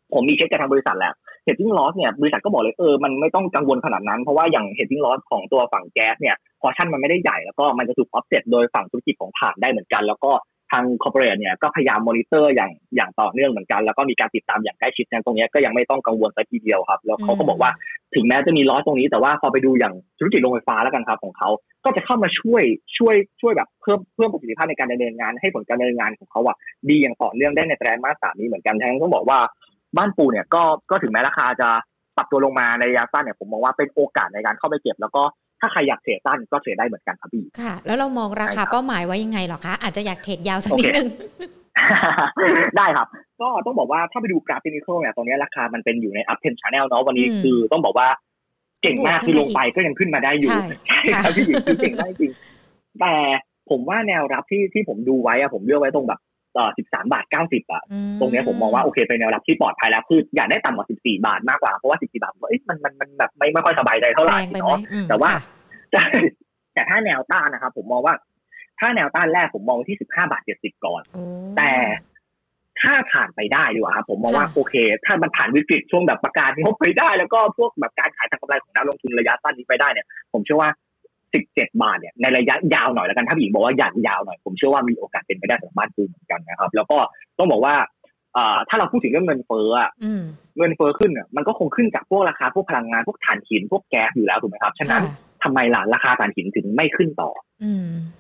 ผมมีเช็คกับทางบริษัทแล้ว hedging loss เนี่ยบริษัทก็บอกเลยเออมันไม่ต้องกังวลขนาดนั้นเพราะว่าอย่าง hedging loss ของตัวฝั่งแก๊สเนี่ยพอชั่นมันไม่ได้ใหญ่แล้วก็มันจะถูก offset โดยฝั่งธุรกิจของถ่านได้เหมือนกันแล้วก็ทางคอร์ปอเรทเนี่ยก็พยายามมอนิเตอร์อย่างอย่างต่อเนื่องเหมือนกันแล้วก็มีการติดตามอย่างใกล้ชิดกันตรงนี้ก็ยังไม่ต้องกังวลซะทีเดียวครับแล้วเขาก็บอกว่าถึงแม้จะมีลอสตรงนี้แต่ว่าพอไปดูอย่างธุรกิจโรงไฟฟ้าแล้วกันครับของเขาก็จะเข้ามาช่วยช่วยช่วยแบบเพิ่มเพิ่มประสิทธิภาพในการดำเนินงานให้ผลการดำเนินงานของเขาอ่ะดีอย่างต่อเนื่องได้ในไตรมาสสามนี้เหมือนกันทั้งต้องบอกว่าบ้านปูเนี่ยก็ก็ถึงแม้ราคาจะปรับตัวลงมาในระยะสั้นเนี่ยผมมองว่าเป็นโอกาสในการเข้าไปเก็บแล้วก็ถ้าใครอยากเทรดสั้นก็เทรดได้เหมือนกันครับพี่ค่ะแล้วเรามองราคาเป้าหมายไว้ยังไงหรอคะอาจจะอยากเทรดยาวสักนิดนึง ได้ครับก็ต้องบอกว่าถ้าไปดูกราฟเทคนิคอลเนี่ยตอนนี้ราคามันเป็นอยู่ใน up trend channel เนาะวันนี้คือต้องบอกว่าเก่งมากคือลงไปก็ยังขึ้นมาได้อยู่ครับพี่หญิงคือเก่งมากจริงแต่ผมว่าแนวรับที่ที่ผมดูไว้อะผมเลือกไว้ตรงแบบเอ่อ สิบสามบาทเก้าสิบ อ่ะตรงนี้ผมมองว่าโอเคเป็นแนวรับที่ปลอดภัยแล้วคืออยากได้ต่ำกว่าสิบสี่บาทมากกว่าเพราะว่าสิบสี่บาทเอ๊ะมันมันมันแบบไม่ไม่ค่อยสบายใจเท่าไหร่เนาะแต่ว่าแต่ถ้าแนวต้านนะครับผมมองว่าถ้าแนวต้านแรกผมมองที่สิบห้าบาทเจ็ดสิบก่อนแต่ถ้าผ่านไปได้ดีกว่าครับผมมองว่าโอเคถ้ามันผ่านวิกฤตช่วงแบบประกาศงบไปได้แล้วก็พวกแบบการขายทางกำไรของนักลงทุนระยะสั้นนี้ไปได้เนี่ยผมเชื่อว่าสิบเจ็ดบาทเนี่ยในระยะยาวหน่อยแล้วกันถ้าพี่บอกว่าอย่างยาวหน่อยผมเชื่อว่ามีโอกาสเป็นไปได้ของบ้านปูเหมือนกันนะครับแล้วก็ต้องบอกว่าเอ่อถ้าเราพูดถึงเรื่องเงินเฟ้ออ่ะเงินเฟ้อขึ้นเนี่ยมันก็คงขึ้นจากพวกราคาพวกพลังงานพวกถ่านหินพวกแก๊สอยู่แล้วถูกมั้ยครับฉะนั้นทำไมล่ะราคาถ่านหินถึงไม่ขึ้นต่ออืม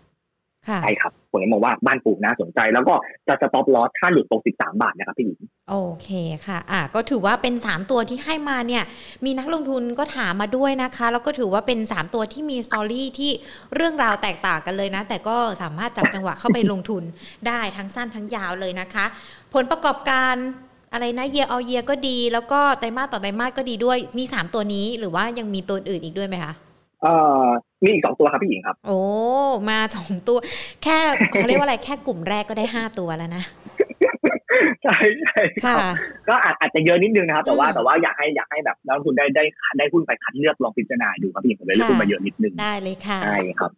ค่ะใช่ครับผมมองว่าบ้านปูน่าสนใจแล้วก็จะสต็อปลอสถ้าหลุดตรงสิบสามบาทนะครับพี่หญิงโอเคค่ะอ่ะก็ถือว่าเป็นสามตัวที่ให้มาเนี่ยมีนักลงทุนก็ถามมาด้วยนะคะแล้วก็ถือว่าเป็นสามตัวที่มีสตอรี่ที่เรื่องราวแตกต่างกันเลยนะแต่ก็สามารถจับจังหวะเข้าไปลงทุนได้ทั้งสั้นทั้งยาวเลยนะคะผลประกอบการอะไรนะ year on year ก็ดีแล้วก็ไตรมาสต่อไตรมาสก็ดีด้วยมีสามตัวนี้หรือว่ายังมีตัวอื่นอีกด้วยมั้ยคะเอ่อมีอีกสองตัวครับพี่หญิงครับโอ้มาสองตัวแค่เขาเรียกว่าอะไรแค่กลุ่มแรกก็ได้ห้าตัวแล้วนะใช่ใช่ค่ะก็อาจจะเยอะนิดนึงนะครับแต่ว่าแต่ว่าอยากให้อยากให้แบบนักลงทุนได้ได้ได้หุ้นไปคัดเลือกลองพิจารณาดูครับพี่หญิงผมเลยเลือกหุ้นมาเยอะนิดนึงได้เลยค่ะใช่ครับ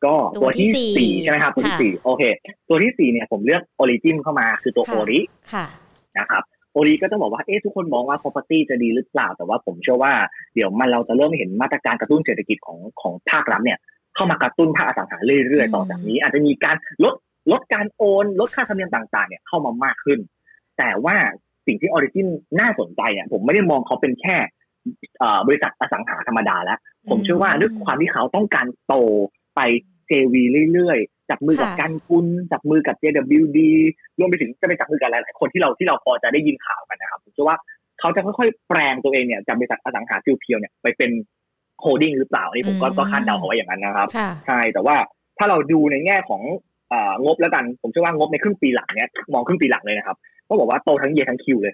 ก็ตัวที่สี่ใช่ไหมครับตัวที่สี่โอเคตัวที่สี่เนี่ยผมเลือก Origin เข้ามาคือตัว Ori ค่ะนะครับโอรีก็ต้องบอกว่าเอ๊ะทุกคนมองว่า property จะดีหรือเปล่าแต่ว่าผมเชื่อว่าเดี๋ยวมันเราจะเริ่มเห็นมาตรการกระตุ้นเศรษฐกิจของของภาครัฐเนี่ยเข้ามากระตุ้นภาคอสังหาเรื่อยๆต่อจากนี้อาจจะมีการลดลดการโอนลดค่าธรรมเนียมต่างๆเนี่ยเข้ามามากขึ้นแต่ว่าสิ่งที่ Origin น่าสนใจเนี่ยผมไม่ได้มองเขาเป็นแค่ บริษัทอสังหาธรรมดาแล้วผมเชื่อว่าด้วยความที่เขาต้องการโตไปเจ วี เรื่อยๆจับมือกับการกุนจับมือกับ เจ ดับเบิลยู ดี รวมไปถึงจะไปจับมือกับหลายๆคนที่เราที่เราพอจะได้ยินข่าวกันนะครับผมเชื่อว่าเขาจะค่อยๆแปลงตัวเองเนี่ยจากบริษัทอสังหาเพียวๆเนี่ยไปเป็นโคดิ้งหรือเปล่านี่ผมก็ก็คาดเดาเอาไว้อย่างนั้นนะครับใช่แต่ว่าถ้าเราดูในแง่ของงบแล้วกันผมเชื่อว่างบในครึ่งปีหลังเนี่ยมองครึ่งปีหลังเลยนะครับก็บอกว่าโตทั้งเยทั้งคิวเลย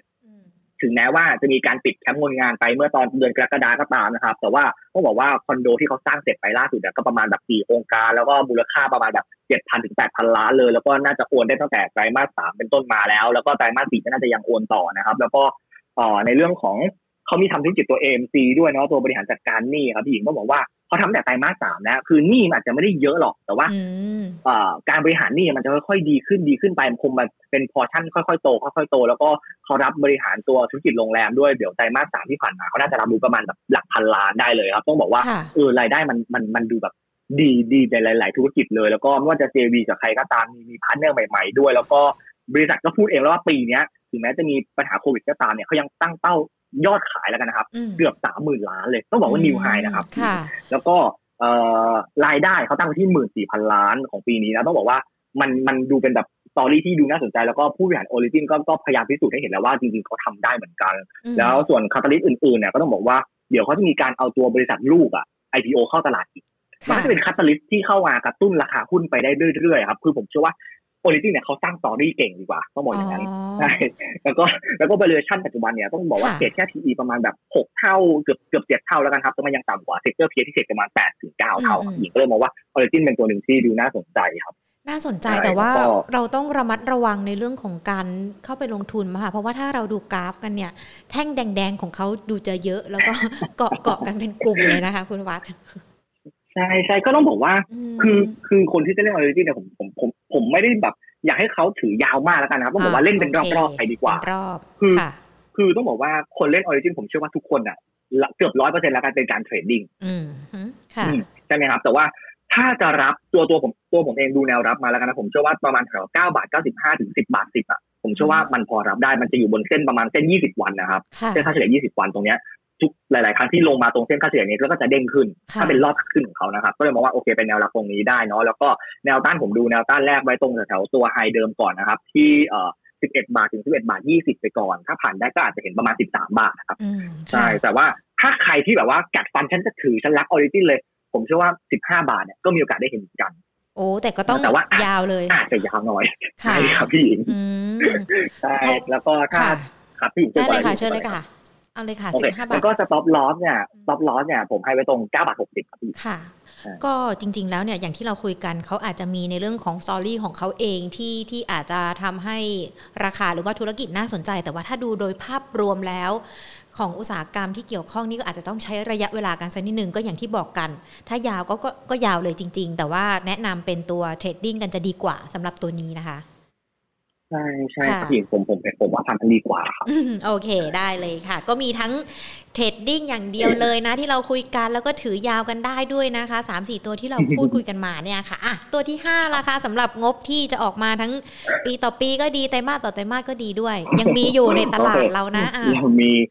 ถึงแม้ว่าจะมีการปิดแคมป์คนงานไปเมื่อตอนเดือนกรกฎาคมก็ตามนะครับแต่ว่าต้องบอกว่าคอนโดที่เขาสร้างเสร็จไปล่าสุดก็ประมาณแบบสี่โครงการแล้วก็มูลค่าประมาณแบบ เจ็ดพันถึงแปดพัน ล้านเลยแล้วก็น่าจะโอนได้ตั้งแต่ไตรมาสสามเป็นต้นมาแล้วแล้วก็ไตรมาสสี่ก็น่าจะยังโอนต่อนะครับแล้วก็ในเรื่องของเขามีทำธุรกิจตัว เอ เอ็ม ซี ด้วยเนาะตัวบริหารจัดการหนี้ครับพี่หญิงก็บอกว่าเขาทำแต่ไตรมาสสามนะคือหนี้อาจจะไม่ได้เยอะหรอกแต่ว่าการบริหารหนี้มันจะค่อยๆดีขึ้นดีขึ้นไปมันคงมันเป็นพอชั่นค่อยๆโตค่อยๆโตแล้วก็เขารับบริหารตัวธุรกิจโรงแรมด้วยเดี๋ยวไตรมาสสามที่ผ่านมาเขาน่าจะรับรู้ประมาณแบบหลักพันล้านได้เลยครับต้องบอกว่าเออรายได้มันมันมันดูแบบดีดีในหลายๆธุรกิจเลยแล้วก็ไม่ว่าจะ เจ วี กับใครก็ตามมีมีพาร์ทเนอร์ใหม่ๆด้วยแล้วก็บริษัทก็พูดเองแล้วว่าปีนี้ถึงแม้จะมีปัญหาโควิดก็ตามเนี่ยเขายังตั้งเป้ายอดขายแล้วกันนะครับเกือบ สามหมื่น ล้านเลยต้องบอกว่านิวไฮนะครับแล้วก็รายได้เขาตั้งไว้ที่ หนึ่งหมื่นสี่พัน ล้านของปีนี้นะต้องบอกว่ามันมันดูเป็นแบบสตอรี่ที่ดูน่าสนใจแล้วก็ผู้บริหาร Origin ก็ก็พยายามพิสูจน์ให้เห็นแล้วว่าจริงๆเขาทำได้เหมือนกันแล้วส่วนคาตาลิสต์อื่นๆเนี่ยก็ต้องบอกว่าเดี๋ยวเขาจะมีการเอาตัวบริษัทลูกอ่ะ ไอ พี โอ เข้าตลาดอีกมันก็จะเป็นคาตาลิสต์ที่เข้ามากระตุ้นราคาหุ้นไปได้เรื่อยๆครับคือผมเชื่อว่าOrigin เนี่ยเขาสร้างสตอรี่เก่งดีกว่าต้องบอกอย่างนั้นใช่แล้วก็แล้วก็ valuation ปัจจุบันเนี่ยต้องบอกว่าเทรดแค่ พี อี ประมาณแบบหกเท่าเกือบเกือบเจ็ดเท่าแล้วกันครับแต่มันยังต่ำกว่า sector peer ที่เทรดประมาณ แปดถึงเก้า เท่าอีกก็เลยมองว่า Origin เป็นตัวหนึ่งที่ดูน่าสนใจครับน่าสนใจแต่ว่าเราต้องระมัดระวังในเรื่องของการเข้าไปลงทุนมาค่ะเพราะว่าถ้าเราดูกราฟกันเนี่ยแท่งแดงๆของเขาดูจะเยอะแล้วก็เกาะเกาะกันเป็นกลุ่มเลยนะคะคุณวัฒน์ใช่ใช่ก็ต้องบอกว่าคือคือคนที่จะเล่น Origin เนี่ยผมผมผมผมไม่ได้แบบอยากให้เขาถือยาวมากแล้วกันนะครับต้องบอกว่าเล่นเป็นรอบๆไปดีกว่าคือคือต้องบอกว่าคนเล่น Origin ผมเชื่อว่าทุกคนอ่ะเกือบ ร้อยเปอร์เซ็นต์ แล้วกันเป็นการเทรดดิ้งใช่ไหมครับแต่ว่าถ้าจะรับตัวตัวผมตัวผมเองดูแนวรับมาแล้วกันนะผมเชื่อว่าประมาณแถวเก้าบาทเก้าสิบห้าถึงสิบบาทสิบอ่ะผมเชื่อว่ามันพอรับได้มันจะอยู่บนเส้นประมาณเส้นยี่สิบวันนะครับเส้นค่าเฉลี่ยยี่สิบวันตรงเนี้ยทุกหลายๆครั้งที่ลงมาตรงเส้นค่าเฉลี่ยนี้แล้วก็จะเด้งขึ้นถ้าเป็นรอบขึ้นของเขานะครับก็เลยมองว่าโอเคเป็นแนวรับตรงนี้ได้เนาะแล้วก็แนวต้านผมดูแนวต้านแรกไว้ตรงแถวๆตัวไฮเดิมก่อนนะครับที่เอ่อสิบเอ็ดบาทถึงสิบเอ็ดบาทยี่สิบไปก่อนถ้าผ่านได้ก็อาจจะเห็นประมาณสิบสามบาทนะครับใช่แต่ว่าถ้าใครที่แบบว่ากัดฟันฉันจะถือฉันรัก Origin เลยผมเชื่อว่าสิบห้าบาทเนี่ยก็มีโอกาสได้เห็นกันโอ้แต่ก็ต้องแต่ว่ายาวเลยอาจจะยาวหน่อยใช่ครับพี่หญิงใช่แล้วก็ถ้าครับพี่หญิงจะไปได้ค่ะเชิญเลยค่ะเอาเลยค่ะ okay. สิบห้าบาทแล้วก็ stop loss เนี่ย stop loss เนี่ยผมให้ไว้ตรง เก้าบาทหกสิบ ครับพี่ค่ะก็จริงๆแล้วเนี่ยอย่างที่เราคุยกันเขาอาจจะมีในเรื่องของสตอรี่ของเขาเองที่ที่อาจจะทำให้ราคาหรือว่าธุรกิจน่าสนใจแต่ว่าถ้าดูโดยภาพรวมแล้วของอุตสาหกรรมที่เกี่ยวข้องนี่ก็อาจจะต้องใช้ระยะเวลากันสักนิดนึงก็อย่างที่บอกกันถ้ายาวก็ก็ก็ยาวเลยจริงๆแต่ว่าแนะนำเป็นตัวเทรดดิ้งกันจะดีกว่าสำหรับตัวนี้นะคะใช่ใช่ครับพี่ผมผมผมว่าทำกันดีกว่าครับโอเคได้เลยค่ะก็มีทั้งเทรดดิ้งอย่างเดียวเลยนะที่เราคุยกันแล้วก็ถือยาวกันได้ด้วยนะคะ สามสี่ ตัวที่เราพูดคุยกันมาเนี่ยค่ะอ่ะตัวที่ห้าราคาสำหรับงบที่จะออกมาทั้งปีต่อปีก็ดีไตรมาสต่อไตรมาสก็ดีด้วยยังมีอยู่ในตลาดเรานะอ่ะยังมี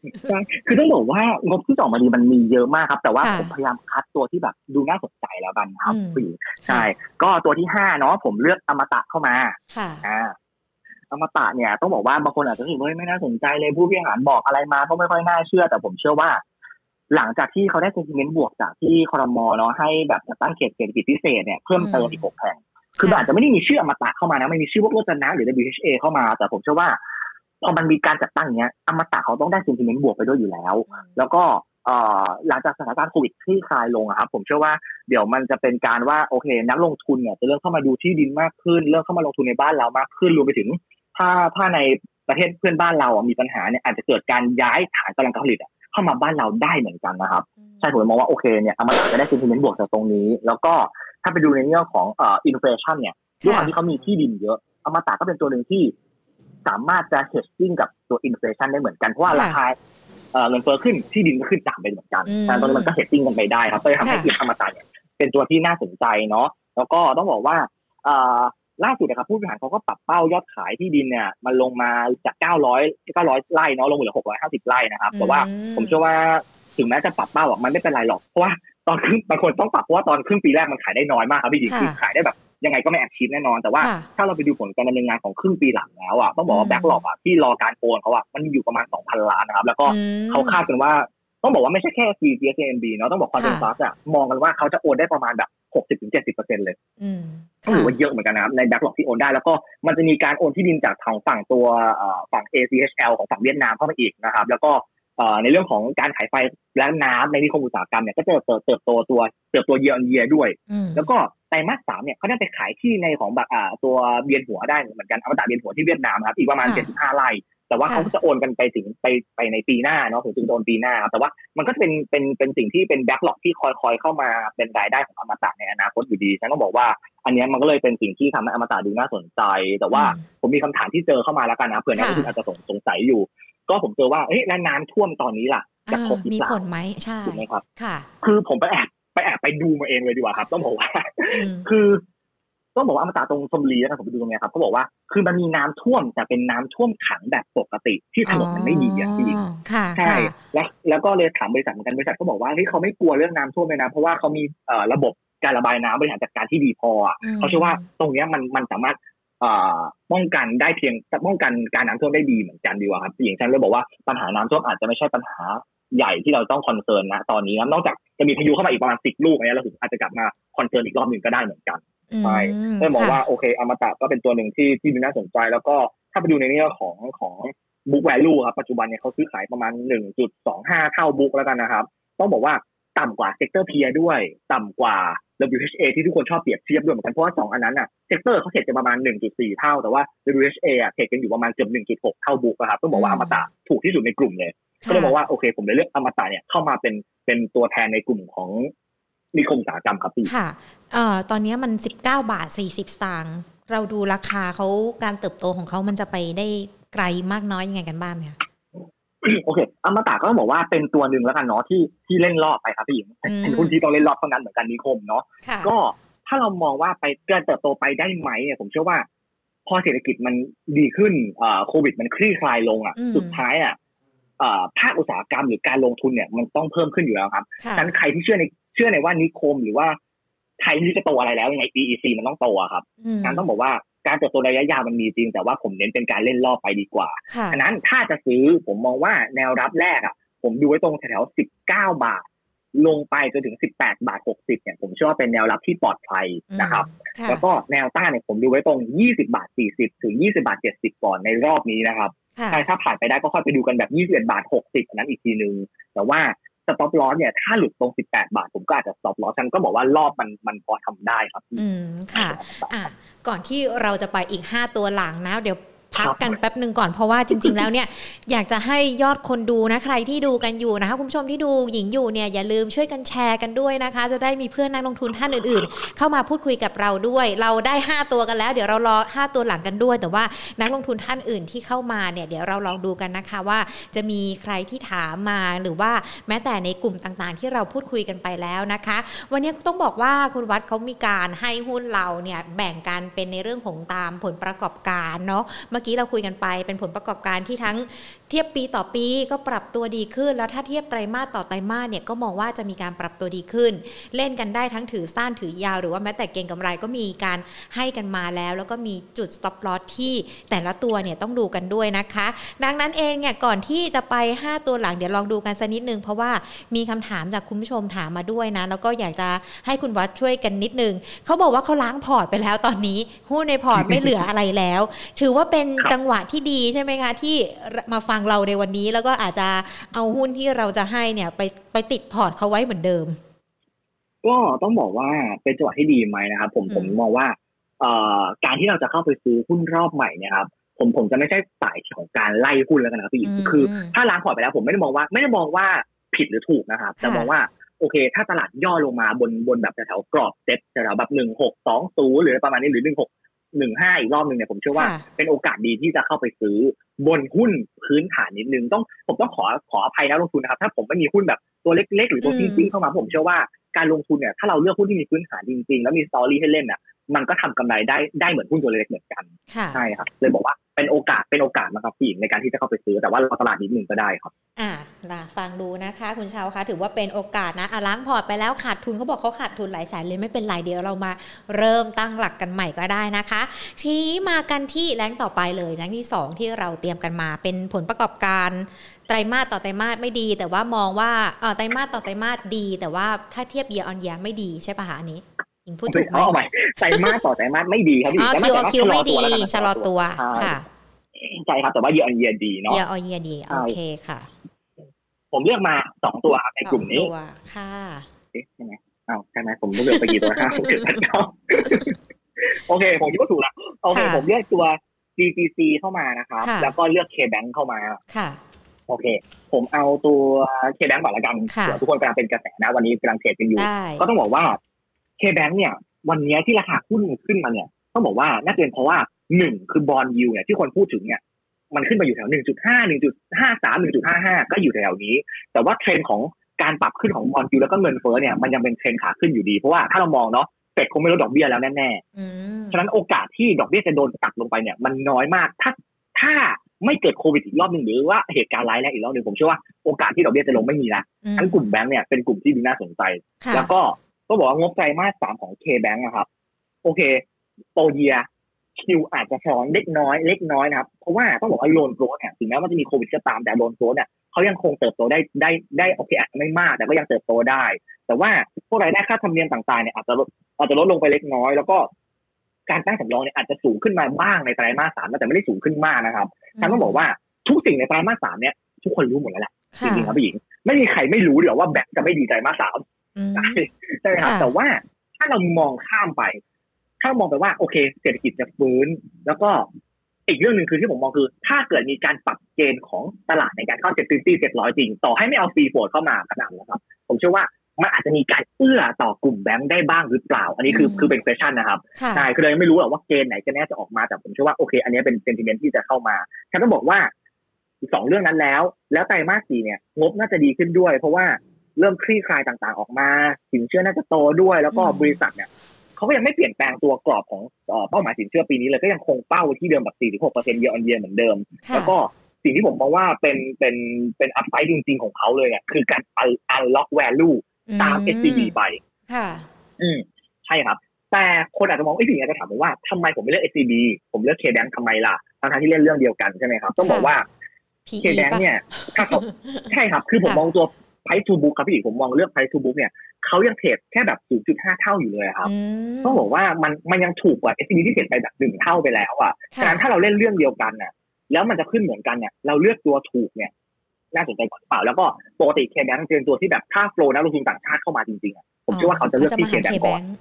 คือต้องบอกว่างบที่ออกมาดีมันมีเยอะมากครับแต่ว่าผมพยายามคัดตัวที่แบบดูน่าสนใจแล้วกันครับพี่ใช่ก็ตัวที่ห้าเนาะผมเลือกอมตะเข้ามาค่ะอ่าอมตะเนี่ยต้องบอกว่าบางคนอาจจะรู้สึกว่าไม่น่าสนใจเลยผู้บริหารบอกอะไรมาก็ไม่ค่อยน่าเชื่อแต่ผมเชื่อว่าหลังจากที่เขาได้เซนติเมนต์บวกจากที่ครม.เนาะให้แบบจัดตั้งเขตเศรษฐกิจพิเศษเนี่ยเพิ่มเติมอีกหกแผงคืออาจจะไม่ได้มีชื่ออมตะเข้ามานะไม่มีชื่อพวกโรจนะหรือ ดับเบิลยู เอช เอ เข้ามาแต่ผมเชื่อว่าพอมันมีการจัดตั้งเนี้ยอมตะเขาต้องได้เซนติเมนต์บวกไปด้วยอยู่แล้วแล้วก็หลังจากสถานการณ์โควิดคลี่คลายลงครับผมเชื่อว่าเดี๋ยวมันจะเป็นการว่าโอเคนักลงทุนเนี่ยจะเริ่มเข้ามาดูที่ดินมากขึ้นเริ่มเข้ามาลงทุนในบ้านเรามากขึ้นรวมไปถึงถ้าถ้าในประเทศเพื่อนบ้านเราอ่ะมีปัญหาเนี่ยอาจจะเกิดการย้ายฐานกำลังการผลิตอ่ะเข้ามาบ้านเราได้เหมือนกันนะครับใช่ผมมองว่าโอเคเนี่ยอมตะจะได้ sentiment บวกจากตรงนี้แล้วก็ถ้าไปดูในเรื่องของเอ่อ inflation เนี่ยด้วยความที่เขามีที่ดินเยอะอมตะก็เป็นตัวหนึ่งที่สามารถจะ hedging กับตัว inflation ได้เหมือนกันเพราะว่าราคาเอ่อเงินเฟ้อขึ้นที่ดินก็ขึ้นตามไปเหมือนกันแต่ตอนนี้มันก็ hedging กันไปได้ครับก็เลยทำให้อมตะเนี่ยเป็นตัวที่น่าสนใจเนาะแล้วก็ต้องบอกว่าเอ่อล่าสุดนะครับผู้บริหารเขาก็ปรับเป้ายอดขายที่ดินเนี่ยมันลงมาจากเก้าร้อยเก้าร้อยไร่เนาะลงเหลือหกร้อยห้าสิบไร่นะครับแต่ว่าผมเชื่อว่า ถึงแม้จะปรับเป้าอ่ะมันไม่เป็นไรหรอกเพราะว่าตอนครึ่งบางคนต้องปรับเพราะว่าตอนครึ่งปีแรกมันขายได้น้อยมากครับพี่หญิงคือขายได้แบบยังไงก็ไม่แอคทีฟแน่นอนแต่ว่าถ้าเราไปดูผลการดำเนินงานของครึ่งปีหลังแล้วอ่ะต้องบอกว่าแบ็คล็อกอ่ะที่รอการโอนเขาอ่ะมันอยู่ประมาณ สองพัน ล้านนะครับแล้วก็เขาคาดกันว่าต้องบอกว่าไม่ใช่แค่ ซี จี เอส เอ็ม บี เนาะต้องบอกคอนเซนซัสอ่ะมองกันว่าเขาจะโอนได้ประมาณแบบ หกสิบถึงเจ็ดสิบเปอร์เซ็นต์ เลยอืมก็ถือว่าเยอะเหมือนกันนะครับในแบ็คล็อกที่โอนได้แล้วก็มันจะมีการโอนที่ดินจากทางฝั่งตัวเอ่อฝั่ง เอ ซี เอช แอล ของฝั่งเวียดนามเข้ามาอีกนะครับแล้วก็ในเรื่องของการขายไฟและน้ำในนิคมอุตสาหกรรมเนี่ยก็จะเติบโตตัวเติบโตเยียร์เยียร์ด้วยแล้วก็ไตรมาสสามเนี่ยเขาได้ไปขายที่ในของแบบตัวเบียนหัวได้เหมือนกันอมตะเบียนหัวที่เวียดนามครับอีกประมาณเจ็ดสิบห้าไร่แต่ว่าเขาจะโอนกันไปถึงไปไปในปีหน้าเนาะถึงจะโอนปีหน้าครับแต่ว่ามันก็เป็นเป็นเป็นสิ่งที่เป็นแบ็คล็อกที่คอยคอยเข้ามาเป็นรายได้ของอมตะในอนาคตอยู่ดีฉันต้องบอกว่าอันนี้มันก็เลยเป็นสิ่งที่ทำให้อมตะดูน่าสนใจแต่ว่าผมมีคำถามที่เจอเข้ามาแล้วกันนะเผื่อนักลงทุนอาจจะสงสัยอยู่ก็ผมเจอว่าเอ๊ะน้ำท่วมตอนนี้ล่ะจะครบหรือเปล่ามีผลไหมใช่ถูกไหมครับค่ะคือผมไปแอบไปแอบไปดูมาเองเลยดีกว่าครับต้องบอกว่าคือต้องบอกว่าอมตะตรงชลบุรีนะครับผมไปดูตรงนี้ครับเขาบอกว่าคือมันมีน้ำท่วมแต่เป็นน้ำท่วมขังแบบปกติที่ถนนมันไม่ดีอะพี่ค่ะใช่แล้วแล้วก็เลยถามบริษัทเหมือนกันบริษัทเขาบอกว่าเฮ้ยเขาไม่กลัวเรื่องน้ำท่วมเลยนะเพราะว่าเขามีเอ่อระบบการระบายน้ำบริหารจัดการที่ดีพอเขาเชื่อว่าตรงนี้มันมันสามารถป้องกันได้เพียงป้องกันการน้ำท่วมได้ดีเหมือนกันดีกว่าครับอย่างฉันเลยบอกว่าปัญหาน้ำท่วมอาจจะไม่ใช่ปัญหาใหญ่ที่เราต้องคอนเซิร์นนะตอนนี้นะนอกจากจะมีพายุเข้ามาอีกประมาณสิบลูกเนี่ยเราถึงอาจจะกลับมาคอนเซิร์นอีกรอบหนึ่งก็ได้เหมือนกันใช่ได้บอกว่าโอเคอมตะก็เป็นตัวหนึ่งที่ที่น่าสนใจแล้วก็ถ้าไปดูในเรื่องของของบุ๊กแวลูครับปัจจุบันเนี่ยเขาซื้อขายประมาณ หนึ่งจุดสองห้า เท่าบุ๊กแล้วกันนะครับต้องบอกว่าต่ำกว่าเซกเตอร์เพียร์ด้วยต่ำกว่าดับเบิลยู เอช เอ ที่ทุกคนชอบเปรียบเทียบด้วยเหมือนกันเพราะว่าสองอันนั้นน่ะเซกเตอร์เขาเทรดกันประมาณ หนึ่งจุดสี่ เท่าแต่ว่า ดับเบิลยู เอช เอ อ่ะเทรดกันอยู่ประมาณเกือบ หนึ่งจุดหก เท่าบุ๊กนะครับต้องบอกว่าอมตะถูกที่สุดในกลุ่มเลยก็เลยบอกว่าโอเคผมเลยเลือกอมตะเนี่ยเข้ามาเป็นเป็นตัวแทนในกลุ่มของนิคมอุตสาหกรรมครับพี่ค่ะเอ่อตอนนี้มัน สิบเก้าบาทสี่สิบสตางค์เราดูราคาเขาการเติบโตของเขามันจะไปได้ไกลมากน้อยยังไงกันบ้างคะโอเคอมตะก็ต้องบอกว่าเป็นตัวหนึ่งแล้วกันเนาะที่ที่เล่นรอบไปครับพี่หญิงเป็นหุ้นที่ต้องเล่นรอบเท่านั้นเหมือนกันนิคมเนาะก็ถ้าเรามองว่าไปการเติบโตไปได้ไหมเนี่ยผมเชื่อว่าพอเศรษฐกิจมันดีขึ้นอ่าโควิดมันคลี่คลายลงอ่ะสุดท้ายอ่ะอ่าภาคอุตสาหกรรมหรือการลงทุนเนี่ยมันต้องเพิ่มขึ้นอยู่แล้วครับฉะนั้นใครที่เชื่อในเชื่อในว่านิคมหรือว่าไทยที่จะโตอะไรแล้วยังไง อี อี ซี มันต้องโตอ่ะครับการต้องบอกว่าการเติบโตระยะยาวมันมีจริงแต่ว่าผมเน้นเป็นการเล่นรอบไปดีกว่าฉะนั้นถ้าจะซื้อผมมองว่าแนวรับแรกอ่ะผมดูไว้ตรงแถวสิบเก้าบาทลงไปจนถึงสิบแปดบาทหกสิบเนี่ยผมเชื่อว่าเป็นแนวรับที่ปลอดภัยนะครับแล้วก็แนวต้านเนี่ยผมดูไว้ตรงยี่สิบบาทสี่สิบถึงยี่สิบบาทเจ็ดสิบก่อนในรอบนี้นะครับใครถ้าผ่านไปได้ก็ค่อยไปดูกันแบบยี่สิบเอ็ดบาทหกสิบนั้นอีกทีนึงแต่ว่าสต็อปลอสเนี่ยถ้าหลุดตรงสิบแปดบาทผมก็อาจจะสต็อปลอสฉันก็บอกว่ารอบมันมันพอทำได้ครับอืมค่ะอ่ะก่อนที่เราจะไปอีกห้าตัวหลังนะเดี๋ยวพักกันแป๊บนึงก่อนเพราะว่าจริงๆแล้วเนี่ยอยากจะให้ยอดคนดูนะใครที่ดูกันอยู่นะคะคุณผู้ชมที่ดูหญิงอยู่เนี่ยอย่าลืมช่วยกันแชร์กันด้วยนะคะจะได้มีเพื่อนนักลงทุนท่านอื่นๆเข้ามาพูดคุยกับเราด้วยเราได้ห้าตัวกันแล้วเดี๋ยวเรารอห้าตัวหลังกันด้วยแต่ว่านักลงทุนท่านอื่นที่เข้ามาเนี่ยเดี๋ยวเราลองดูกันนะคะว่าจะมีใครที่ถามมาหรือว่าแม้แต่ในกลุ่มต่างๆที่เราพูดคุยกันไปแล้วนะคะวันนี้ต้องบอกว่าคุณวัดเขามีการให้หุ้นเราเนี่ยแบ่งกันเป็นในเรื่องของตามผลประกอบการเนาะเมื่อกี้เราคุยกันไปเป็นผลประกอบการที่ทั้งเทียบปีต่อปีก็ปรับตัวดีขึ้นแล้วถ้าเทียบไตรมาสต่อไตรมาสเนี่ยก็มองว่าจะมีการปรับตัวดีขึ้นเล่นกันได้ทั้งถือสั้นถือยาวหรือว่าแม้แต่เก็งกำไรก็มีการให้กันมาแล้วแล้วก็มีจุด stop loss ที่แต่ละตัวเนี่ยต้องดูกันด้วยนะคะดังนั้นเองเนี่ยก่อนที่จะไปห้าตัวหลังเดี๋ยวลองดูกันสักนิดนึงเพราะว่ามีคำถามจากคุณผู้ชมถามมาด้วยนะแล้วก็อยากจะให้คุณวัดช่วยกันนิดนึงเขาบอกว่าเขาล้างพอร์ตไปแล้วตอนนี้หุ้นในพอร์ตไม่เหลืออะไรแล้วถือว่าเป็นจังหวะที่ดีใช่ไหมคะที่มาฟังเราในวันนี้แล้วก็อาจจะเอาหุ้นที่เราจะให้เนี่ยไปไปติดพอร์ตเขาไว้เหมือนเดิมก็ต้องบอกว่าเป็นจังหวะที่ดีไหมนะครับผมผมมองว่าการที่เราจะเข้าไปซื้อหุ้นรอบใหม่เนี่ยครับผมผมจะไม่ใช่สายของการไล่หุ้นแล้วกันนะครับพี่คือถ้าล้างพอร์ตไปแล้วผมไม่ได้มองว่าไม่ได้มองว่าผิดหรือถูกนะครับแต่มองว่าโอเคถ้าตลาดย่อลงมาบนบนแบบแถวกรอบเซ็ตแถวแบบหนึ่งหกสองศูนย์หรือประมาณนี้หรือหนึ่งหกสิบห้าอีกรอบนึงเนี่ยผมเชื่อว่าเป็นโอกาสดีที่จะเข้าไปซื้อบนหุ้นพื้นฐานนิดนึงต้องผมต้องขอขออภัยนะลงทุนนะครับถ้าผมไม่มีหุ้นแบบตัวเล็กๆหรือตัวจริงๆเข้ามาผมเชื่อว่าการลงทุนเนี่ยถ้าเราเลือกหุ้นที่มีพื้นฐานจริงๆแล้วมีสตอรี่ให้เล่นน่ะ มันก็ทำกำไรได้ได้เหมือนหุ้นตัวเล็กเหมือนกันใช่ครับเลยบอกว่าเป็นโอกาสเป็นโอกาสนะครับพี่ในการที่จะเข้าไปซื้อแต่ว่าเราตลาดนิดนึงก็ได้ครับอ่าฟังดูนะคะคุณชาวคะถือว่าเป็นโอกาสนะล้างพอร์ตไปแล้วขาดทุนเขาบอกเขาขาดทุนหลายแสนเลยไม่เป็นไรเดี๋ยวเรามาเริ่มตั้งหลักกันใหม่ก็ได้นะคะทีนี้มากันที่แรงต่อไปเลยแรงที่สองที่เราเตรียมกันมาเป็นผลประกอบการไตรมาสต่อไตรมาสไม่ดีแต่ว่ามองว่าเอ่อไตรมาสต่อไตรมาสดีแต่ว่าถ้าเทียบ year on year ไม่ดีใช่ป่ะคะอันนี้อิงพูดถูกมั้ยเอาใหม่ไตรมาสต่อไตรมาสไม่ดีครับพี่ไตรมาสต่อไตรมาสไม่ดีชะลอตัวค่ะใช่ครับแต่ว่า year on year ดีเนาะ year on year ดีโอเคค่ะผมเลือกมาสองตัวครับในกลุ่มนี้สองตัวค่ะเอ๊ะใช่มั้ยอ้าวใช่มั้ยผมเลือกไปกี่ตัวห้า หก เจ็ด แปด เก้าโอเคผมคิดว่าถูกละโอเคผมเลือกตัว จี จี ซี เข้ามานะครับแล้วก็เลือก K-Bank เข้ามาค่ะโอเคผมเอาตัวเคแบงก์ก่อนละกันเดี๋ยวทุกคนกำลังเป็นกระแสนะวันนี้กำลังเทรดกันอยู่ก็ต้องบอกว่าเคแบงก์เนี่ยวันนี้ที่ราคาหุ้นขึ้นมาเนี่ยต้องบอกว่าน่าจะเป็นเพราะว่าหนึ่งคือบอนด์ยิลด์เนี่ยที่คนพูดถึงเนี่ยมันขึ้นมาอยู่แถว หนึ่งจุดห้า หนึ่งจุดห้าสาม หนึ่งจุดห้าห้า ก็อยู่แถวนี้แต่ว่าเทรนด์ของการปรับขึ้นของบอนด์ยิลด์แล้วก็เงินเฟ้อเนี่ยมันยังเป็นเทรนด์ขาขึ้นอยู่ดีเพราะว่าถ้าเรามองเนาะเฟดคงไม่ลดดอกเบี้ยแล้วแน่ๆฉะนั้นโอกาสที่ดอกเบี้ยจะโดนตัดลงไปเนี่ยมันน้อยมากถ้าถ้าไม่เกิดโควิดอีกรอบนึงหรือว่าเหตุการณ์ร้ายแรงอีกรอบนึงผมเชื่อว่าโอกาสที่ดอกเบี้ยจะลงไม่มีนะทั้งกลุ่มแบงค์เนี่ยเป็นกลุ่มที่น่าสนใจแล้วก็ก็บอกว่างบไตรมาสสามของ K-Bank นะครับโอเคโตเยียคิวอาจจะชะลอเล็กน้อยเล็กน้อยนะครับเพราะว่าต้องบอกว่าโลนโกรธเนี่ยถึงแม้ว่าจะมีโควิดก็ตามแต่โลนโกรธเนี่ยเขายังคงเติบโตได้ได้ได้โอเคอาจจะไม่มากแต่ก็ยังเติบโตได้แต่ว่าพวกรายได้ค่าธรรมเนียมต่างๆเนี่ยอาจจะลดอาจจะลดลงไปเล็กน้อยแล้วก็การตั้งสำรองเนี่ยอาจจะสูงขึ้นมาบ้างในไตรมาสสามแต่ไม่ได้สูงขึ้นมากนะครับท่านต้องบอกว่าทุกสิ่งในไตรมาสสามเนี่ยทุกคนรู้หมดแล้วแหละจริงๆครับพี่หญิงไม่มีใครไม่รู้หรอกว่าแบงค์จะไม่ดีไตรมาสสามใช่ใช่ครับแต่ว่าถ้าเรามองข้ามไปถ้ามองไปว่าโอเคเศรษฐกิจจะฟื้นแล้วก็อีกเรื่องนึงคือที่ผมมองคือถ้าเกิดมีการปรับเกณฑ์ของตลาดในการเข้าเซ็ตตี้เจ็ดร้อยจริงต่อให้ไม่เอาฟรีโฟลเข้ามาขนาดนั้นครับผมเชื่อว่ามันอาจจะมีการเอื้อต่อกลุ่มแบงค์ได้บ้างหรือเปล่าอันนี้คือคือเป็น question นะครับใช่คือเรายังไม่รู้หรอกว่าเกณฑ์ไหนจะแน่จะออกมาแต่ผมเชื่อว่าโอเคอันนี้เป็น sentiment ที่จะเข้ามาฉันต้องบอกว่าสองเรื่องนั้นแล้วแล้วไตรมาสสี่เนี่ยงบน่าจะดีขึ้นด้วยเพราะว่าเริ่มคลี่คลายต่างๆออกมาสินเชื่อน่าจะโตด้วยแล้วก็บริษัทเนี่ยเขาก็ยังไม่เปลี่ยนแปลงตัวกรอบของเป้าหมายสินเชื่อปีนี้เลยก็ยังคงเป้าที่เดิมแบบสี่ถึงหกเปอร์เซ็นต์เยนเยนเหมือนเดิมแล้วก็สิ่งที่ผมมองว่าเป็นเป็นเป็นอัพไซด์จริงๆของเขาเลยเนี่ยคือการ unlock valueตาม เอส ซี บี ไปค่ะอืมใช่ครับแต่คนอาจจะมองไอ้สิ่งนี้จะถามผมว่าทำไมผมไม่เลือก เอส ซี บี ผมเลือก K-Bank ทำไมล่ะทั้งๆที่เล่นเรื่องเดียวกันใช่ไหมครับต้องบอกว่า K-Bank เนี่ยถ้าผมใช่ครับคือผมมองตัว Price to Book ครับพี่ผมมองเลือก Price to Book เนี่ยเขายังเทรดแค่แบบ ศูนย์จุดห้า เท่าอยู่เลยครับต้องบอกว่ามันมันยังถูกกว่า เอส ซี บี ที่เทรดไปแบบหนึ่งเท่าไปแล้วอ่ะการถ้าเราเล่นเรื่องเดียวกันน่ะแล้วมันจะขึ้นเหมือนกันเนี่ยเราเลือกตัวถูกเนี่ยน่าสนใจกว่าเปล่าแล้วก็ปกติเคแบงค์จะเป็นตัวที่แบบถ้าโฟลว์นักลงทุนต่างชาติเข้ามาจริงๆอ่ะผมเชื่อว่าเขาจะเลือกที่เคแบงค์ก่อน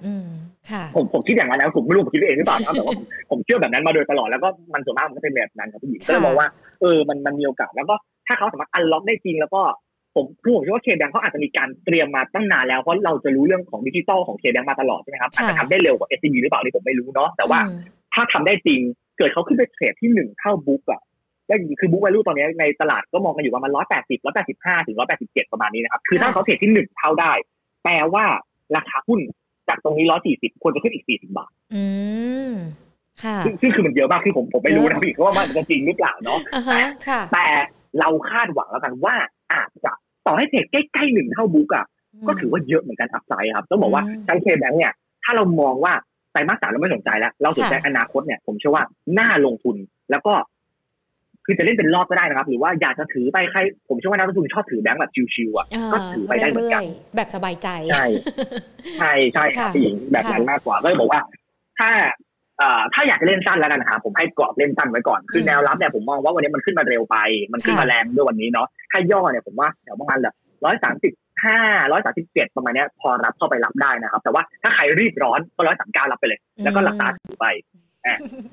ผมผมคิดอย่างนั้นนะผมไม่รู้ผมคิดเองหรือเปล่านะแต่ว่าผมเชื่อแบบนั้นมาโดยตลอดแล้วก็มันส่วนมากมันก็เป็นแบบนั้นครับพี่หญิงก็เลยมองว่าเออมันมันมีโอกาสแล้วก็ถ้าเขาสามารถอันล็อกได้จริงแล้วก็ผมพูดผมเชื่อว่าเคแบงค์เขาอาจจะมีการเตรียมมาตั้งนานแล้วเพราะเราจะรู้เรื่องของดิจิตอลของเคแบงค์มาตลอดใช่ไหมครับอาจจะทำได้เร็วกว่า เอส ซี บี หรือเปล่านี่ผมไม่รู้เนาะแต่ว่าถ้าทำได้จริงเกิดเขาขึ้นไปเทรดที่หนึ่งเท่าบุ๊กอ่ะแล้วคือบุ๊กแวลูตอนนี้ในตลาดก็มองกันอยู่ประมาณหนึ่งร้อยแปดสิบ หนึ่งร้อยแปดสิบห้า ถึง หนึ่งร้อยแปดสิบเจ็ดประมาณนี้นะครับคือถ้าเขาเทรดที่หนึ่งเท่าได้แปลว่าราคาหุ้นจากตรงนี้หนึ่งร้อยสี่สิบควรจะขึ้นอีกสี่สิบบาทอืมค่ะซึ่งคือมันเยอะมากคือผมผมไม่รู้นะพี่ว่ามันจะจริงหรือเปล่าเนาะแต่เราคาดหวังแล้วกันว่าอาจจะต่อให้เทรดใกล้ๆหนึ่งเท่าบุ๊กอ่ะก็ถือว่าเยอะเหมือนกันอัพไซด์ครับต้องบอกว่าทาง K-Bank เนี่ยถ้าเรามองว่าไตรมาสสามเราไม่สนใจแล้วเราสนใจอนาคตเนี่ยผมเชื่อว่าน่าลงทุนแล้วก็คือจะเล่นเป็นรอบก็ได้นะครับหรือว่าอยากจะถือไปใครผมเชื่อว่านักลงทุนชอบถือแบงค์แบบชิวๆอ่ะก็ถือไปได้เหมือนกันแบบสบายใจใช่ใช่ใช่ผู้หญิงแบบนั้นมากกว่าก็เลยบอกว่าถ้าถ้าอยากจะเล่นสั้นแล้วกันนะครับผมให้กรอบเล่นสั้นไว้ก่อนคือแนวรับเนี่ยผมมองว่าวันนี้มันขึ้นมาเร็วไปมันขึ้นมาแรงด้วยวันนี้เนาะถ้าย่อเนี่ยผมว่าแถวประมาณแบบร้อยสามสิบห้าร้อยสามสิบเจ็ดประมาณนี้พอรับเข้าไปรับได้นะครับแต่ว่าถ้าใครรีบร้อนก็ร้อยสามเก้ารับไปเลยแล้วก็หลับตาถือไปแ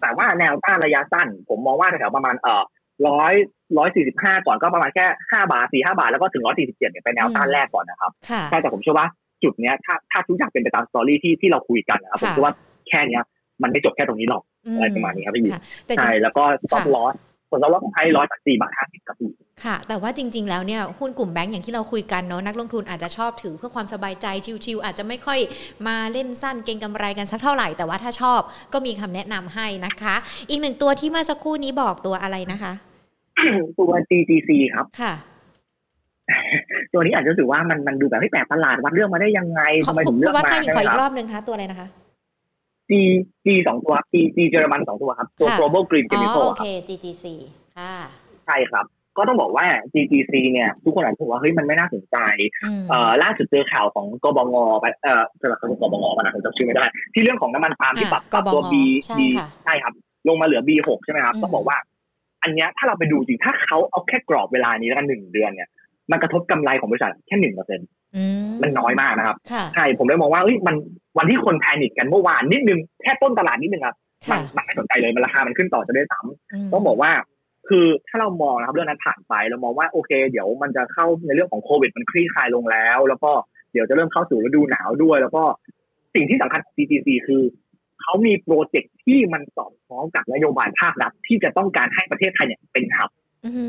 ต่ว่าแนวต้านระยะสั้นผมมองว่าแถวประมาณเอ่อหนึ่งร้อย หนึ่งร้อยสี่สิบห้าก่อนก็ประมาณแค่ห้าบาท สี่ถึงห้า บาทแล้วก็ถึงหนึ่งร้อยสี่สิบเจ็ดเนี่ยเป็นแนวต้านแรกก่อนนะครับใช่แต่ผมเชื่อว่าจุดเนี้ยถ้าถ้าทุกอย่างเป็นไปตามสตอรี่ที่ที่เราคุยกันนะครับผมเชื่อว่าแค่เนี้ยมันไม่จบแค่ตรงนี้หรอกอะไรประมาณนี้ครับพี่หญิงใช่แล้วก็ stop loss ผ ผลตอบรับของไทยร้อยสี่บาทห้าสิบกับปีค่ะแต่ว่าจริงๆแล้วเนี่ยหุ้นกลุ่มแบงก์อย่างที่เราคุยกันเนาะนักลงทุนอาจจะชอบถือเพื่อความสบายใจชิวๆอาจจะไม่ค่อยมาเล่นสั้นเก็งกำไรกันสักเท่าไหร่แต่ว่าถ้าชอบก็มีคำแนะนำให้นะคะอีกหนึ่งตัวที่มาสักครู่นี้บอกตัวอะไรนะคะตัว จี จี ซี ครับค่ะตัวนี้อาจจะรู้สึกว่ามันมันดูแบบให้แปลกประหลาดวัดเรื่องมาได้ยังไงทำไมถึงเลือกมาได้ขออีกรอบนึงคะตัวอะไรนะคะG G สองตัว G G เยอรมันสองตัวครับตัว Global Green Chemical ครับโอเค G G C ค่ะใช่ครับก็ต้องบอกว่า G G C เนี่ยทุกคนอาจจะบอกว่าเฮ้ยมันไม่น่าสนใจเอ่อล่าสุดเจอข่าวของกบงไปเอ่อสำหรับกบงป่ะนะผมจำชื่อไม่ได้ที่เรื่องของน้ำมันปาล์มที่ปรับตัว B B ใช่ครับลงมาเหลือ บี หก ใช่มั้ยครับต้องบอกว่าอันเนี้ยถ้าเราไปดูจริงถ้าเขาเอาแค่กรอบเวลานี้แล้วกันหนึ่งเดือนเนี่ยมันกระทบกำไรของบริษัทแค่ หนึ่งเปอร์เซ็นต์ มันน้อยมากนะครับใช่ผมเลยมองว่าเอ้ยมันวันที่คนแพนิคกันเมื่อวานนิดนึงแค่ต้นตลาดนิดนึงครับมันมันไม่สนใจเลยมันราคามันขึ้นต่อจะได้ซ้ำต้องบอกว่าคือถ้าเรามองนะครับเรื่องนั้นผ่านไปเรามองว่าโอเคเดี๋ยวมันจะเข้าในเรื่องของโควิดมันคลี่คลายลงแล้วแล้วก็เดี๋ยวจะเริ่มเข้าสู่ฤดูหนาวด้วยแล้วก็สิ่งที่สำคัญของ จี จี ซี คือเขามีโปรเจกต์ที่มันสอดคล้องกับนโยบายภาครัฐที่จะต้องการให้ประเทศไทยเนี่ยเป็นหั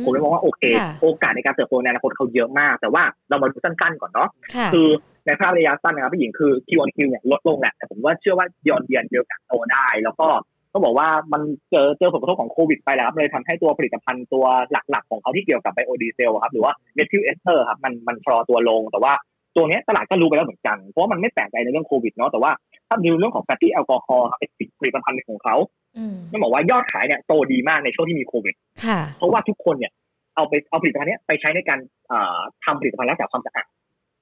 บผมเลยมองว่าโอเคโอกาสในการเติบโตในอนาคตเขาเยอะมากแต่ว่าเรามาดูสั้นๆก่อนเนาะคือในภาพระยะสั้นนะครับพี่หญิงคือ คิว ออน คิว เนี่ยลดลงแหละแต่ผมว่าเชื่อว่าย้อนเดือนเดียวกันโตได้แล้วก็ต้องบอกว่ามันเจอเจอผลกระทบของโควิดไปแล้วเลยทำให้ตัวผลิตภัณฑ์ตัวหลักๆของเขาที่เกี่ยวกับไบโอดีเซลครับหรือว่าเมทิลเอสเตอร์ครับมันมันชะลอตัวลงแต่ว่าตัวนี้ตลาดก็รู้ไปแล้วเหมือนกันเพราะมันไม่แปลกใจในเรื่องโควิดเนาะแต่ว่าถ้าดูเรื่องของแฟตตี้แอลกอฮอล์ครับเป็นผลิตภัณฑ์ของเขาต้องบอกว่ายอดขายเนี่ยโตดีมากในช่วงที่มีโควิดเพราะว่าทุกคนเนี่ยเอาไปเอาผลิตภัณฑ์นี้ไปใช้ในการทำผลิตภัณฑ์รักษาความสะอาด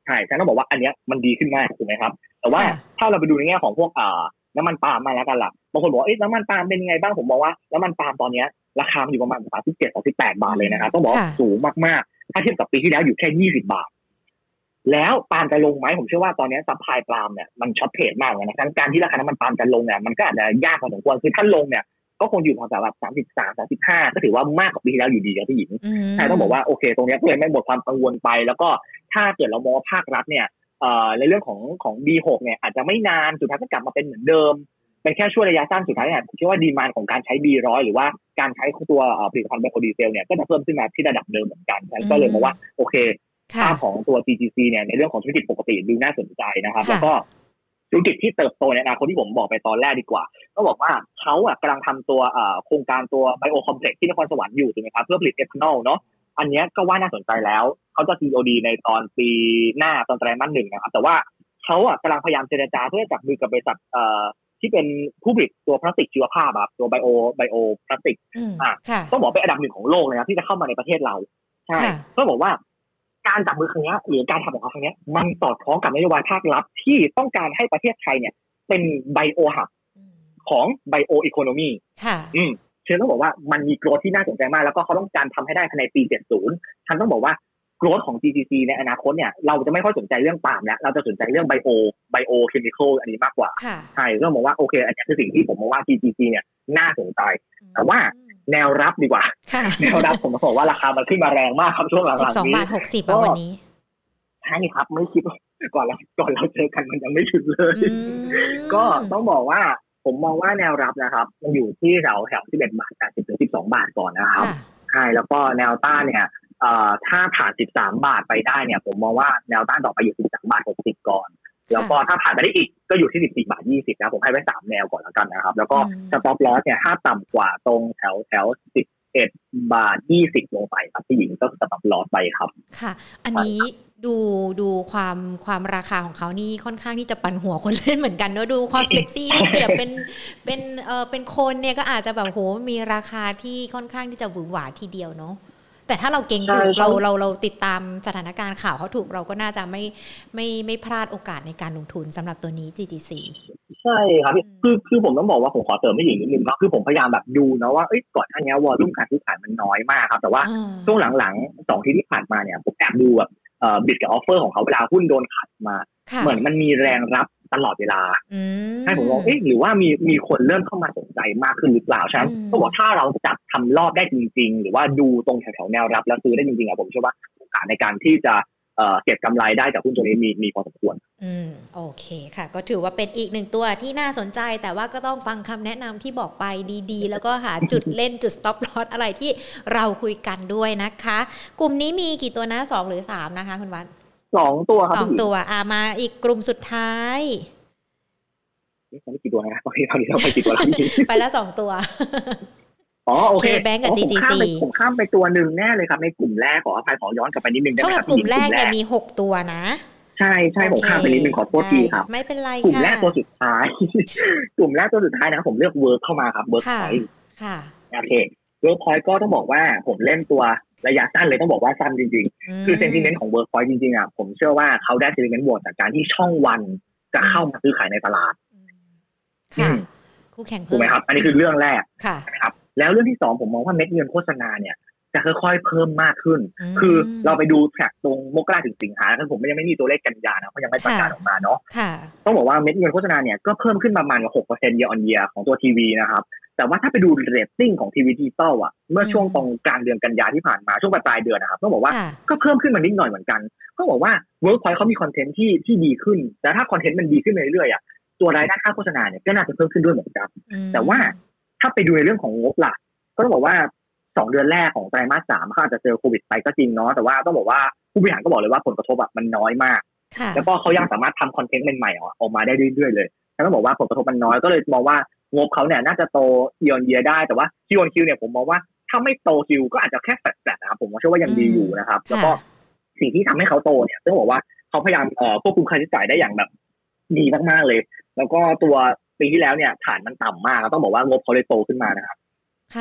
ใช่ฉันต้องบอกว่าอันเนี้ยมันดีขึ้นมากถูกไหมครับแต่ว่าถ้าเราไปดูในแง่ของพวกอ่าน้ำมันปาล์มมาแล้วกันล่ะบางคนบอกว่าเอ๊ะน้ำมันปาล์มเป็นยังไงบ้างผมบอกว่าน้ำมันปาล์มตอนเนี้ยราคาอยู่ประมาณสามสิบเจ็ด สามสิบแปดบาทเลยนะครับต้องบอกสูงมากๆถ้าเทียบกับปีที่แล้วอยู่แค่ยี่สิบบาทแล้วปาล์มจะลงไหมผมเชื่อว่าตอนนี้ซัพพลายปาล์มเนี่ยมันช็อตเทรดมากเลยนะการที่ราคาน้ำมันปาล์มจะลงเนี่ยมันก็อาจจะยากพอสมควรคือถ้าลงเนี่ยก็คงอยู่ประมาณแบบสามสิบสามสามสิบห้าก็ถือว่ามากกว่าปีที่แล้วอยู่ดีครับพี่หญิงใช่ต้องบอกว่าโอเคตรงนี้ก็เลยไม่หมดความกังวลไปแล้วก็ถ้าเกิดเรามองภาครัฐเนี่ยในเรื่องของของ บี หก เนี่ยอาจจะไม่นานสุดท้ายก็กลับมาเป็นเหมือนเดิมเป็นแค่ช่วงระยะสั้นสุดท้ายเนี่ยผมเชื่อว่าดีมานด์ของการใช้ บี หนึ่งร้อย หรือว่าการใช้ตัวผลิตภัณฑ์ไบโอดีเซลเนี่ยก็จะเพิ่มขึ้นมาที่ระดับเดิมเหมือนกันฉะนั้นก็เลยมองว่าโอเคภาพของตัว จี จี ซี เนี่ยในเรื่องของธุรกิจปกติดูน่าสนใจนะครับแล้วก็ธุรกิจที่เติบโตในอนาคตที่ผมบอกไปตอนแรกดีกว่าก็บอกว่าเขาอ่ะกำลังทำตัวโครงการตัวไบโอคอมเพล็กซ์ที่นครสวรรค์อยู่ถูกไหมครับเพื่อผลิตเอทานอลเนาะอันนี้ก็ว่าน่าสนใจแล้วเขาจะ ซี โอ ดี ในตอนปีหน้าตอนไตรมาสหนึ่งนะครับแต่ว่าเขาอ่ะกำลังพยายามเจรจาเพื่อจับมือกับบริษัทที่เป็นผู้ผลิตตัวพลาสติกชีวภาพครับตัวไบโอไบโอพลาสติกอ่ะต้องบอกเป็นอันดับหนึ่งของโลกเลยนะที่จะเข้ามาในประเทศเราใช่ก็บอกว่าการจับมือครั้งนี้หรือการทำของเขาครั้งนี้มันสอดคล้องกับนโยบายภาครัฐที่ต้องการให้ประเทศไทยเนี่ยเป็นไบโอฮับของไบโออีโคโนมีค่ะอืมเชื่อต้องบอกว่ามันมีโกรธที่น่าสนใจมากแล้วก็เขาต้องการทำให้ได้ภายในปีเจ็ดสิบฉันต้องบอกว่าโกรธของ จี จี ซี ในอนาคตเนี่ยเราจะไม่ค่อยสนใจเรื่องปาล์มแล้วเราจะสนใจเรื่องไบโอไบโอเคมีคอลอันนี้มากกว่าใช่ก็มองว่าโอเคอันนี้คือสิ่งที่ผมมองว่า จี จี ซี เนี่ยน่าสนใจแต่ว่าแนวรับดีกว่าแนวรับผมบอกว่าราคามันขึ้นมาแรงมากครับช่วงหลังๆนี้ สิบสองบาทหกสิบ บาทวันนี้ใช่ครับไม่คิดก่อนเราก่อนเราเจอกันมันยังไม่ถึงเลยก็ต้องบอกว่าผมมองว่าแนวรับนะครับมันอยู่ที่แถวแถวสิบเอ็ดบาท สิบถึงสิบสองบาทก่อนนะครับใช่แล้วก็แนวต้านเนี่ยเอ่อถ้าผ่านสิบสามบาทไปได้เนี่ยผมมองว่าแนวต้านต่อไปอยู่สิบสามบาทหกสิบก่อนแล้วก็ถ้าผ่านไปได้อีกก็อยู่ที่สิบสี่บาทยี่สิบนะผมให้ไว้สามแนวก่อนแล้วกันนะครับแล้วก็สต็อปลอสเนี่ยถ้าต่ำกว่าตรงแถวแถวสิบเอ็ดบาทยี่สิบลงไปครับพี่หญิงก็สต็อปลอสไปครับค่ะอันนี้ดูดูความความราคาของเขานี่ค่อนข้างที่จะปั่นหัวคนเล่นเหมือนกันเนอะดูความเซ็กซี่เปรียบเป็นเป็นเอ่อเป็นคนเนี่ยก็อาจจะแบบโหมีราคาที่ค่อนข้างที่จะหวือหวาทีเดียวเนาะแต่ถ้าเราเก่งถูกเราเราเราติดตามสถานการณ์ข่าวเขาถูกเราก็น่าจะไม่ไม่ไม่พลาดโอกาสในการลงทุนสำหรับตัวนี้ จี จี ซี ใช่ครับคือคือผมต้องบอกว่าผมขอเติมให้หญิงนิดนึงครับคือผมพยายามแบบดูนะว่าเอ้ยก่อนหน้านี้วอลลุ่มการซื้อขายมันน้อยมากครับแต่ว่าช่วงหลังๆสองที่ที่ผ่านมาเนี่ยผมแอบดูแบบเอ่อบิดกับออฟเฟอร์ของเขาเวลาหุ้นโดนขัดมาเหมือนมันมีแรงรับตลอดเวลาให้ผมมองเอ๊ะหรือว่ามีมีคนเริ่มเข้ามาสนใจมากขึ้นหรือเปล่าฉะนั้นก็บอกถ้าเราจับทำรอบได้จริงๆหรือว่าดูตรงแถวๆแนวรับแล้วซื้อได้จริงๆอ่ะผมเชื่อว่าโอกาสในการที่จะ เก็บกำไรได้จากหุ้นตัวนี้มีมีพอสมควรอืมโอเคค่ะก็ถือว่าเป็นอีกหนึ่งตัวที่น่าสนใจแต่ว่าก็ต้องฟังคำแนะนำที่บอกไปดีๆแล้วก็หาจุดเล่นจุด stop loss อะไรที่เราคุยกันด้วยนะคะกลุ่มนี้มีกี่ตัวนะสองหรือสามนะคะคุณวันสองตัวครับสองตัวอ่ามาอีกกลุ่มสุดท้ายนี่ตอนนี้กี่ตัวนะตอนนี้เราไปกี่ตัวแล้วไปแล้วสองตัวอ๋อโอเคแบงก์กับ จี จี ซี ผมข้ามไปตัวหนึ่งแน่เลยครับในกลุ่มแรกขออภัยขอย้อนกลับไปนิดนึงได้ไหมครับกลุ่มแรกเนี่ยมีหกตัวนะใช่ใช่ผมข้ามไปนิดนึงขอโทษทีครับไม่เป็นไรค่ะกลุ่มแรกตัวสุดท้ายกลุ่มแรกตัวสุดท้ายนะครับผมเลือกเวิร์คเข้ามาครับเวิร์คพอยต์ค่ะโอเคเวิร์คพอยต์ก็ต้องบอกว่าผมเล่นตัวระยะสั้นเลยต้องบอกว่าสั้นจริงๆคือเซนติเมนต์ของเวิร์คพอยต์จริงๆอ่ะผมเชื่อว่าเขาได้เซนติเมนต์บวกจากการที่ช่องวันจะเข้ามาซื้อขายในตลาดค่ะคู่แข่งเพิ่มถูกไหมครับอันนี้คือเรื่องแรกครับแล้วเรื่องที่สองผมมองว่าเม็ดเงินโฆษณาเนี่ยจะค่อยๆเพิ่มมากขึ้นคือเราไปดูแทร็กตรงมกราถึงสิงหาครับผมยังไม่มีตัวเลขกันยานะเพราะยังไม่ประกาศออกมาเนาะต้องบอกว่าเม็ดเงินโฆษณาเนี่ยก็เพิ่มขึ้นประมาณ หกเปอร์เซ็นต์ year on year ของตัวทีวีนะครับแต่ว่าถ้าไปดูเรตติ้งของทีวีดิจิตอลอ่ะเมื่อช่วงตรงกลางเดือนกันยาที่ผ่านมาช่วงปลายเดือนนะครับต้องบอกว่าก็เพิ่มขึ้นมานิดหน่อยเหมือนกันก็บอกว่าเวิร์คพอยท์เขามีคอนเทนต์ที่ที่ดีขึ้นแต่ถ้าคอนเทนต์มันดีขึ้นเรื่อยๆอ่ะตัวรายได้ค่าโฆษณาเนี่ยก็น่าจะเพิ่มขึ้นด้วยเหมือนกันแต่ว่าถ้าไปดูในเรื่องของงบหลักก็ต้องบอกว่าสองเดือนแรกของไตรมาสสามเขาอาจจะเจอโควิดไปก็จริงเนาะแต่ว่าต้องบอกว่าผู้บริหารก็บอกเลยว่าผลกระทบแบบมันน้อยมากแล้วก็เขายังสามารถทำคอนเทนต์ใหม่ๆออกมาได้เรื่อยๆเลยแล้วต้องบอกว่าผลกระทบมันน้อยก็เลยมองว่างบเขาเนี่ยน่าจะโต year on year ได้แต่ว่า Q on Q เนี่ยผมมองว่าถ้าไม่โต Q ก็อาจจะแค่แฝดๆนะครับผมเชื่อว่ายังดีอยู่นะครับแล้วก็สิ่งที่ทำให้เขาโตเนี่ยต้องบอกว่าเขาพยายามควบคุมค่าใช้จ่ายได้อย่างแบบดีมากๆเลยแล้วก็ตัวปีที่แล้วเนี่ยฐานมันต่ำมากต้องบอกว่างบเขาเลยโตขึ้นมานะครั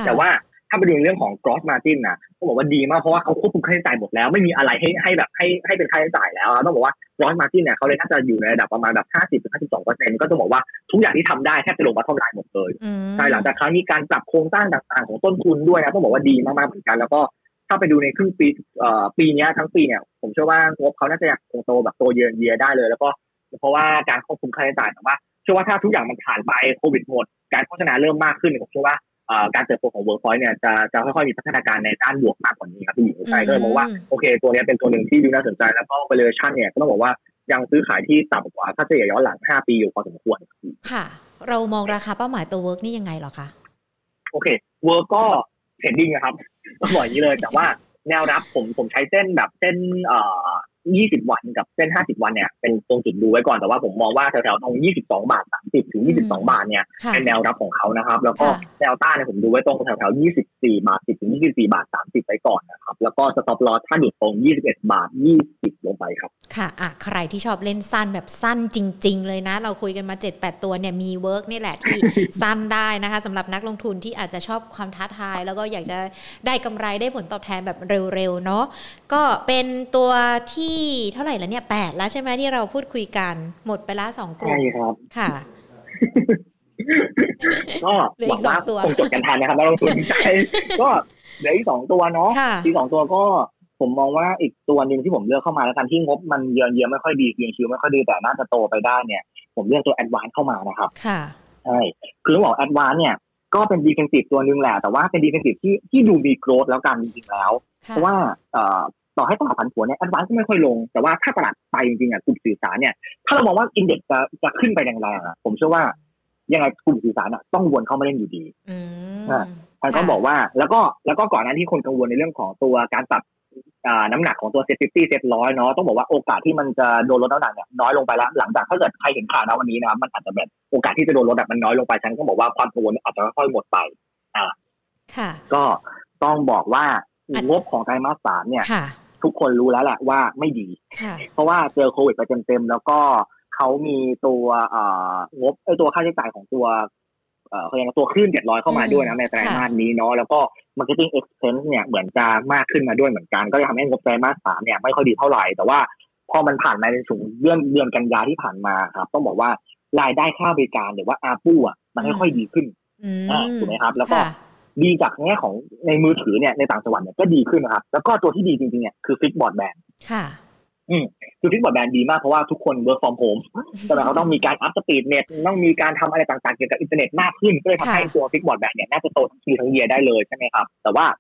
บแต่ว่าถ้าไปดูเรื่องของ gross margin นะต้องบอกว่าดีมากเพราะว่าเขาควบคุมค่าใช้จ่ายหมดแล้วไม่มีอะไรให้ให้แบบให้ให้เป็นค่าใช้จ่ายแล้วต้องบอกว่า gross margin เนี่ยเขาเลยน่าจะอยู่ในระดับประมาณแบบ ห้าสิบถึงห้าสิบสองเปอร์เซ็นต์ ก็ต้องบอกว่าทุกอย่างที่ทำได้แทบจะลงมาเท่าไหร่หมดเลยใช่หลังจากครั้งนี้การปรับโครงสร้างต่างๆของต้นทุนด้วยนะต้องบอกว่าดีมากๆเหมือนกันแล้วก็ถ้าไปดูในครึ่งปีเอ่อปีนี้ทั้งปีเนี่ยผมเชื่อว่างบเขาน่าจะคงโตแบบโตเยือนเยียได้เลยแล้วก็เพราะว่าการควบคุมค่าใช้จ่ายแต่ว่าเชื่อว่าถ้าทุกอย่างมันผ่านไปโควิดหมดการโฆษณาเริ่มมากขึ้นผมเชื่อว่าการเติบโตของ Workpoint เนี่ยจะจะค่อยๆมีพัฒนาการในด้านบวกมากกว่านี้ครับพี่หญิงใช่ก็เลยมองว่าโอเคตัวนี้เป็นตัวหนึ่งที่ดูน่าสนใจแล้วก็ valuation เนี่ยก็ต้องบอกว่ายังซื้อขายที่ต่ำกว่าถ้าจะย้อนหลังห้าปีอยู่พอสมควรค่ะเรามองราคาเป้าหมายตัว Work นี่ยังไงหรอคะโอเค Work ก็เทรดดิ้งนะครับก็บ่อยนี้เลยแต่ว่าแนวรับผมผมใช้เส้นแบบเส้นเอ่อยี่สิบวันกับเส้นห้าสิบวันเนี่ยเป็นตรงจุดดูไว้ก่อนแต่ว่าผมมองว่าแถวๆตรงยี่สิบสองบาทสามสิบถึงยี่สิบสองบาทเนี่ยเป็นแนวรับของเขานะครับแล้วก็แนวต้านเนี่ยผมดูไว้ตรงแถวๆยี่สิบสี่บาทสิบถึงยี่สิบสี่บาทสามสิบไปก่อนนะครับแล้วก็สต็อปลอสถ้าหลุดตรงยี่สิบเอ็ดบาทยี่สิบลงไปครับค่ะอ่ะใครที่ชอบเล่นสั้นแบบสั้นจริงๆเลยนะเราคุยกันมา เจ็ดแปด ตัวเนี่ยมีเวิร์คนี่แหละที่ สั้นได้นะคะสำหรับนักลงทุนที่อาจจะชอบความท้าทายแล้วก็อยากจะได้กำไรได้ผลตอบแทนแบบเร็วๆเนาะก็เป็นตัวที่ที่เท่าไหร่แล้วเนี่ยแปดแล้วใช่ไหมที่เราพูดคุยกันหมดไปละสองกลุ่มใช่ครับค่ะก็หวังว่าคงจดกันทันนะครับนักลงทุนใจก็เหลืออีกสองตัวเนาะที่สองตัวก็ผมมองว่าอีกตัวนึงที่ผมเลือกเข้ามาแล้วกันที่งบมันเยือนเยียไม่ค่อยดีเยือนชิวไม่ค่อยดีแต่น่าจะโตไปได้เนี่ยผมเลือกตัว Advance เข้ามานะครับค่ะใช่คือบอก Advance เนี่ยก็เป็น Defensive ตัวนึงแหละแต่ว่าเป็น Defensive ที่ที่ดูมี growth แล้วกันจริงๆแล้วเพราะว่าเอ่อต่อให้ตลาดผันผวนเนี่ย Advance ก็ไม่ค่อยลงแต่ว่าถ้าตลาดไปจริงๆอ่ะกลุ่มสื่อสารเนี่ยถ้าเรามองว่า Index จะจะขึ้นไปแรงๆอ่ะผมเชื่อว่ายังไงกลุ่มสื่อสารอ่ะต้องวนเข้ามาเล่นอยู่ดีอืมอ่าท่านก็บอกว่าแล้วก็แล้วก็ก่อนหน้าที่คนกังวลในเรื่องของตัวการปรับอ่าน้ำหนักของตัว เซ็ต ห้าสิบ เซ็ต หนึ่งร้อย เนาะต้องบอกว่าโอกาสที่มันจะโดนลดน้ำหนักเนี่ยน้อยลงไปแล้วหลังจากถ้าเกิดใครเห็นข่าวนะวันนี้นะครับมันอาจจะแบบโอกาสที่จะโดนลดแบบมันน้อยลงไปฉันก็บอกว่าความกังวลอาจจะค่อยๆหมดไปอ่าค่ะก็ต้องบอกว่างบของไตรมาสสามเนี่ยทุกคนรู้แล้วแหละว่าไม่ดีเพราะว่าเจอโควิดไปเต็มๆแล้วก็เขามีตัวงบไอ้ตัวค่าใช้จ่ายของตัวเอ่อเขาเรียกว่าตัวคลื่นเดือดร้อนเข้ามาด้วยนะในไตรมาสนี้เนาะแล้วก็ marketing expense เนี่ยเหมือนจะมากขึ้นมาด้วยเหมือนกันก็จะทำให้งบไตรมาสสามเนี่ยไม่ค่อยดีเท่าไหร่แต่ว่าพอมันผ่านมาในช่วงเดือนเดือนกันยาที่ผ่านมาครับต้องบอกว่ารายได้ค่าบริการหรือว่า อาร์ พี ยู อ่ะมันไม่ค่อยดีขึ้นอ่าถูกมั้ยครับแล้วก็ดีจากแง่ของในมือถือเนี่ยในต่างจังหวัดเนี่ยก็ดีขึ้นนะครับแล้วก็ตัวที่ดีจริงๆเนี่ยคือฟิกบอร์ดแบนด์ค่ะอืมคือฟิกบอร์ดแบนด์ดีมากเพราะว่าทุกคน work from home แต่เราต้องมีการอัพสปีดเน็ตต้องมีการทำอะไรต่างๆเกี่ยวกับอินเทอร์เน็ตมากขึ้นก็เลยทำให้ตัวฟิกบอร์ดแบนด์เนี่ยน่าจะโตทั้งปีทั้งเยียร์ได้เลยใช่ไหมครับแต่ว่า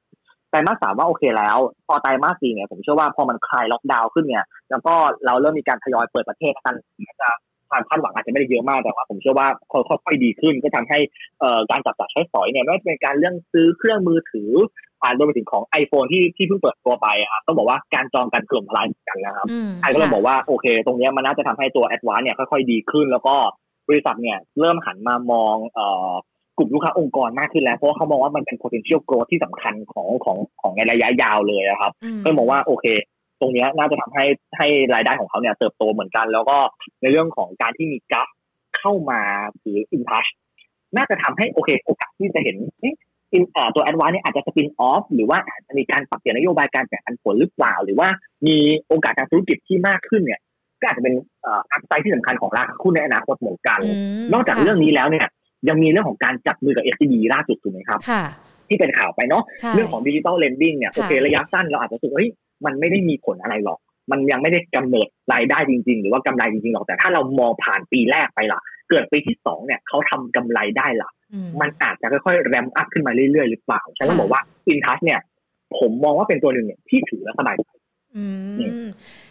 ไตรมาสสามว่าโอเคแล้วพอไตรมาสสี่เนี่ยผมเชื่อว่าพอมันคลายล็อกดาวน์ขึ้นเนี่ยแล้วก็เราเริ่มมีการทยอยเปิดประเทศกันจะความคาดหวังอาจจะไม่ได้เยอะมากแต่ว่าผมเชื่อว่าค่อยๆดีขึ้นก็ทำให้การจับจ่ายใช้สอยเนี่ยไม่ว่าจะเป็นการเรื่องซื้อเครื่องมือถือผ่านโดยไปถึงของ iPhone ที่ที่เพิ่งเปิดตัวไปครับต้องบอกว่าการจองกันถล่มทลายกันนะครับใครก็เลยบอกว่าโอเคตรงนี้มันน่าจะทำให้ตัว Advance เนี่ยค่อยๆดีขึ้นแล้วก็บริษัทเนี่ยเริ่มหันมามองกลุ่มลูกค้าองค์กรมากขึ้นแล้วเพราะว่าเขามองว่ามันเป็น potential growth ที่สำคัญของของของในระยะยาวเลยนะครับก็มองว่าโอเคตรงนี้น่าจะทำให้ให้รายได้ของเขาเนี่ยเติบโตเหมือนกันแล้วก็ในเรื่องของการที่มีกัฟเข้ามาหรือ in-touch น่าจะทำให้โอเคโอกาสที่จะเห็นตัว Advance เนี่ยอาจจะ spin off หรือว่าอาจจะมีการปรับเปลี่ยนนโยบายการแจกปันผลหรือเปล่าหรือว่ามีโอกาสทางธุรกิจที่มากขึ้นเนี่ยก็อาจจะเป็นอัพไซด์ที่สำคัญของราคาหุ้นในอนาคตเหมือนกันนอกจากเรื่องนี้แล้วเนี่ยยังมีเรื่องของการจับมือกับ เอส ซี บี ล่าสุดถูกไหมครับที่เป็นข่าวไปเนาะเรื่องของ Digital Lending เนี่ยโอเคระยะสั้นเราอาจจะรู้สึกเฮ้ยมันไม่ได้มีผลอะไรหรอกมันยังไม่ได้กำเนิดรายได้จริงๆหรือว่ากำไรจริงๆหรอกแต่ถ้าเรามองผ่านปีแรกไปล่ะเกิดปีที่สองเนี่ยเขาทำกำไรได้ล่ะมันอาจจะค่อยๆแรมอัพขึ้นมาเรื่อยๆหรือเปล่าฉันต้องบอกว่า in-touch เนี่ยผมมองว่าเป็นตัวหนึ่งเนี่ยที่ถือแล้วสบายใจ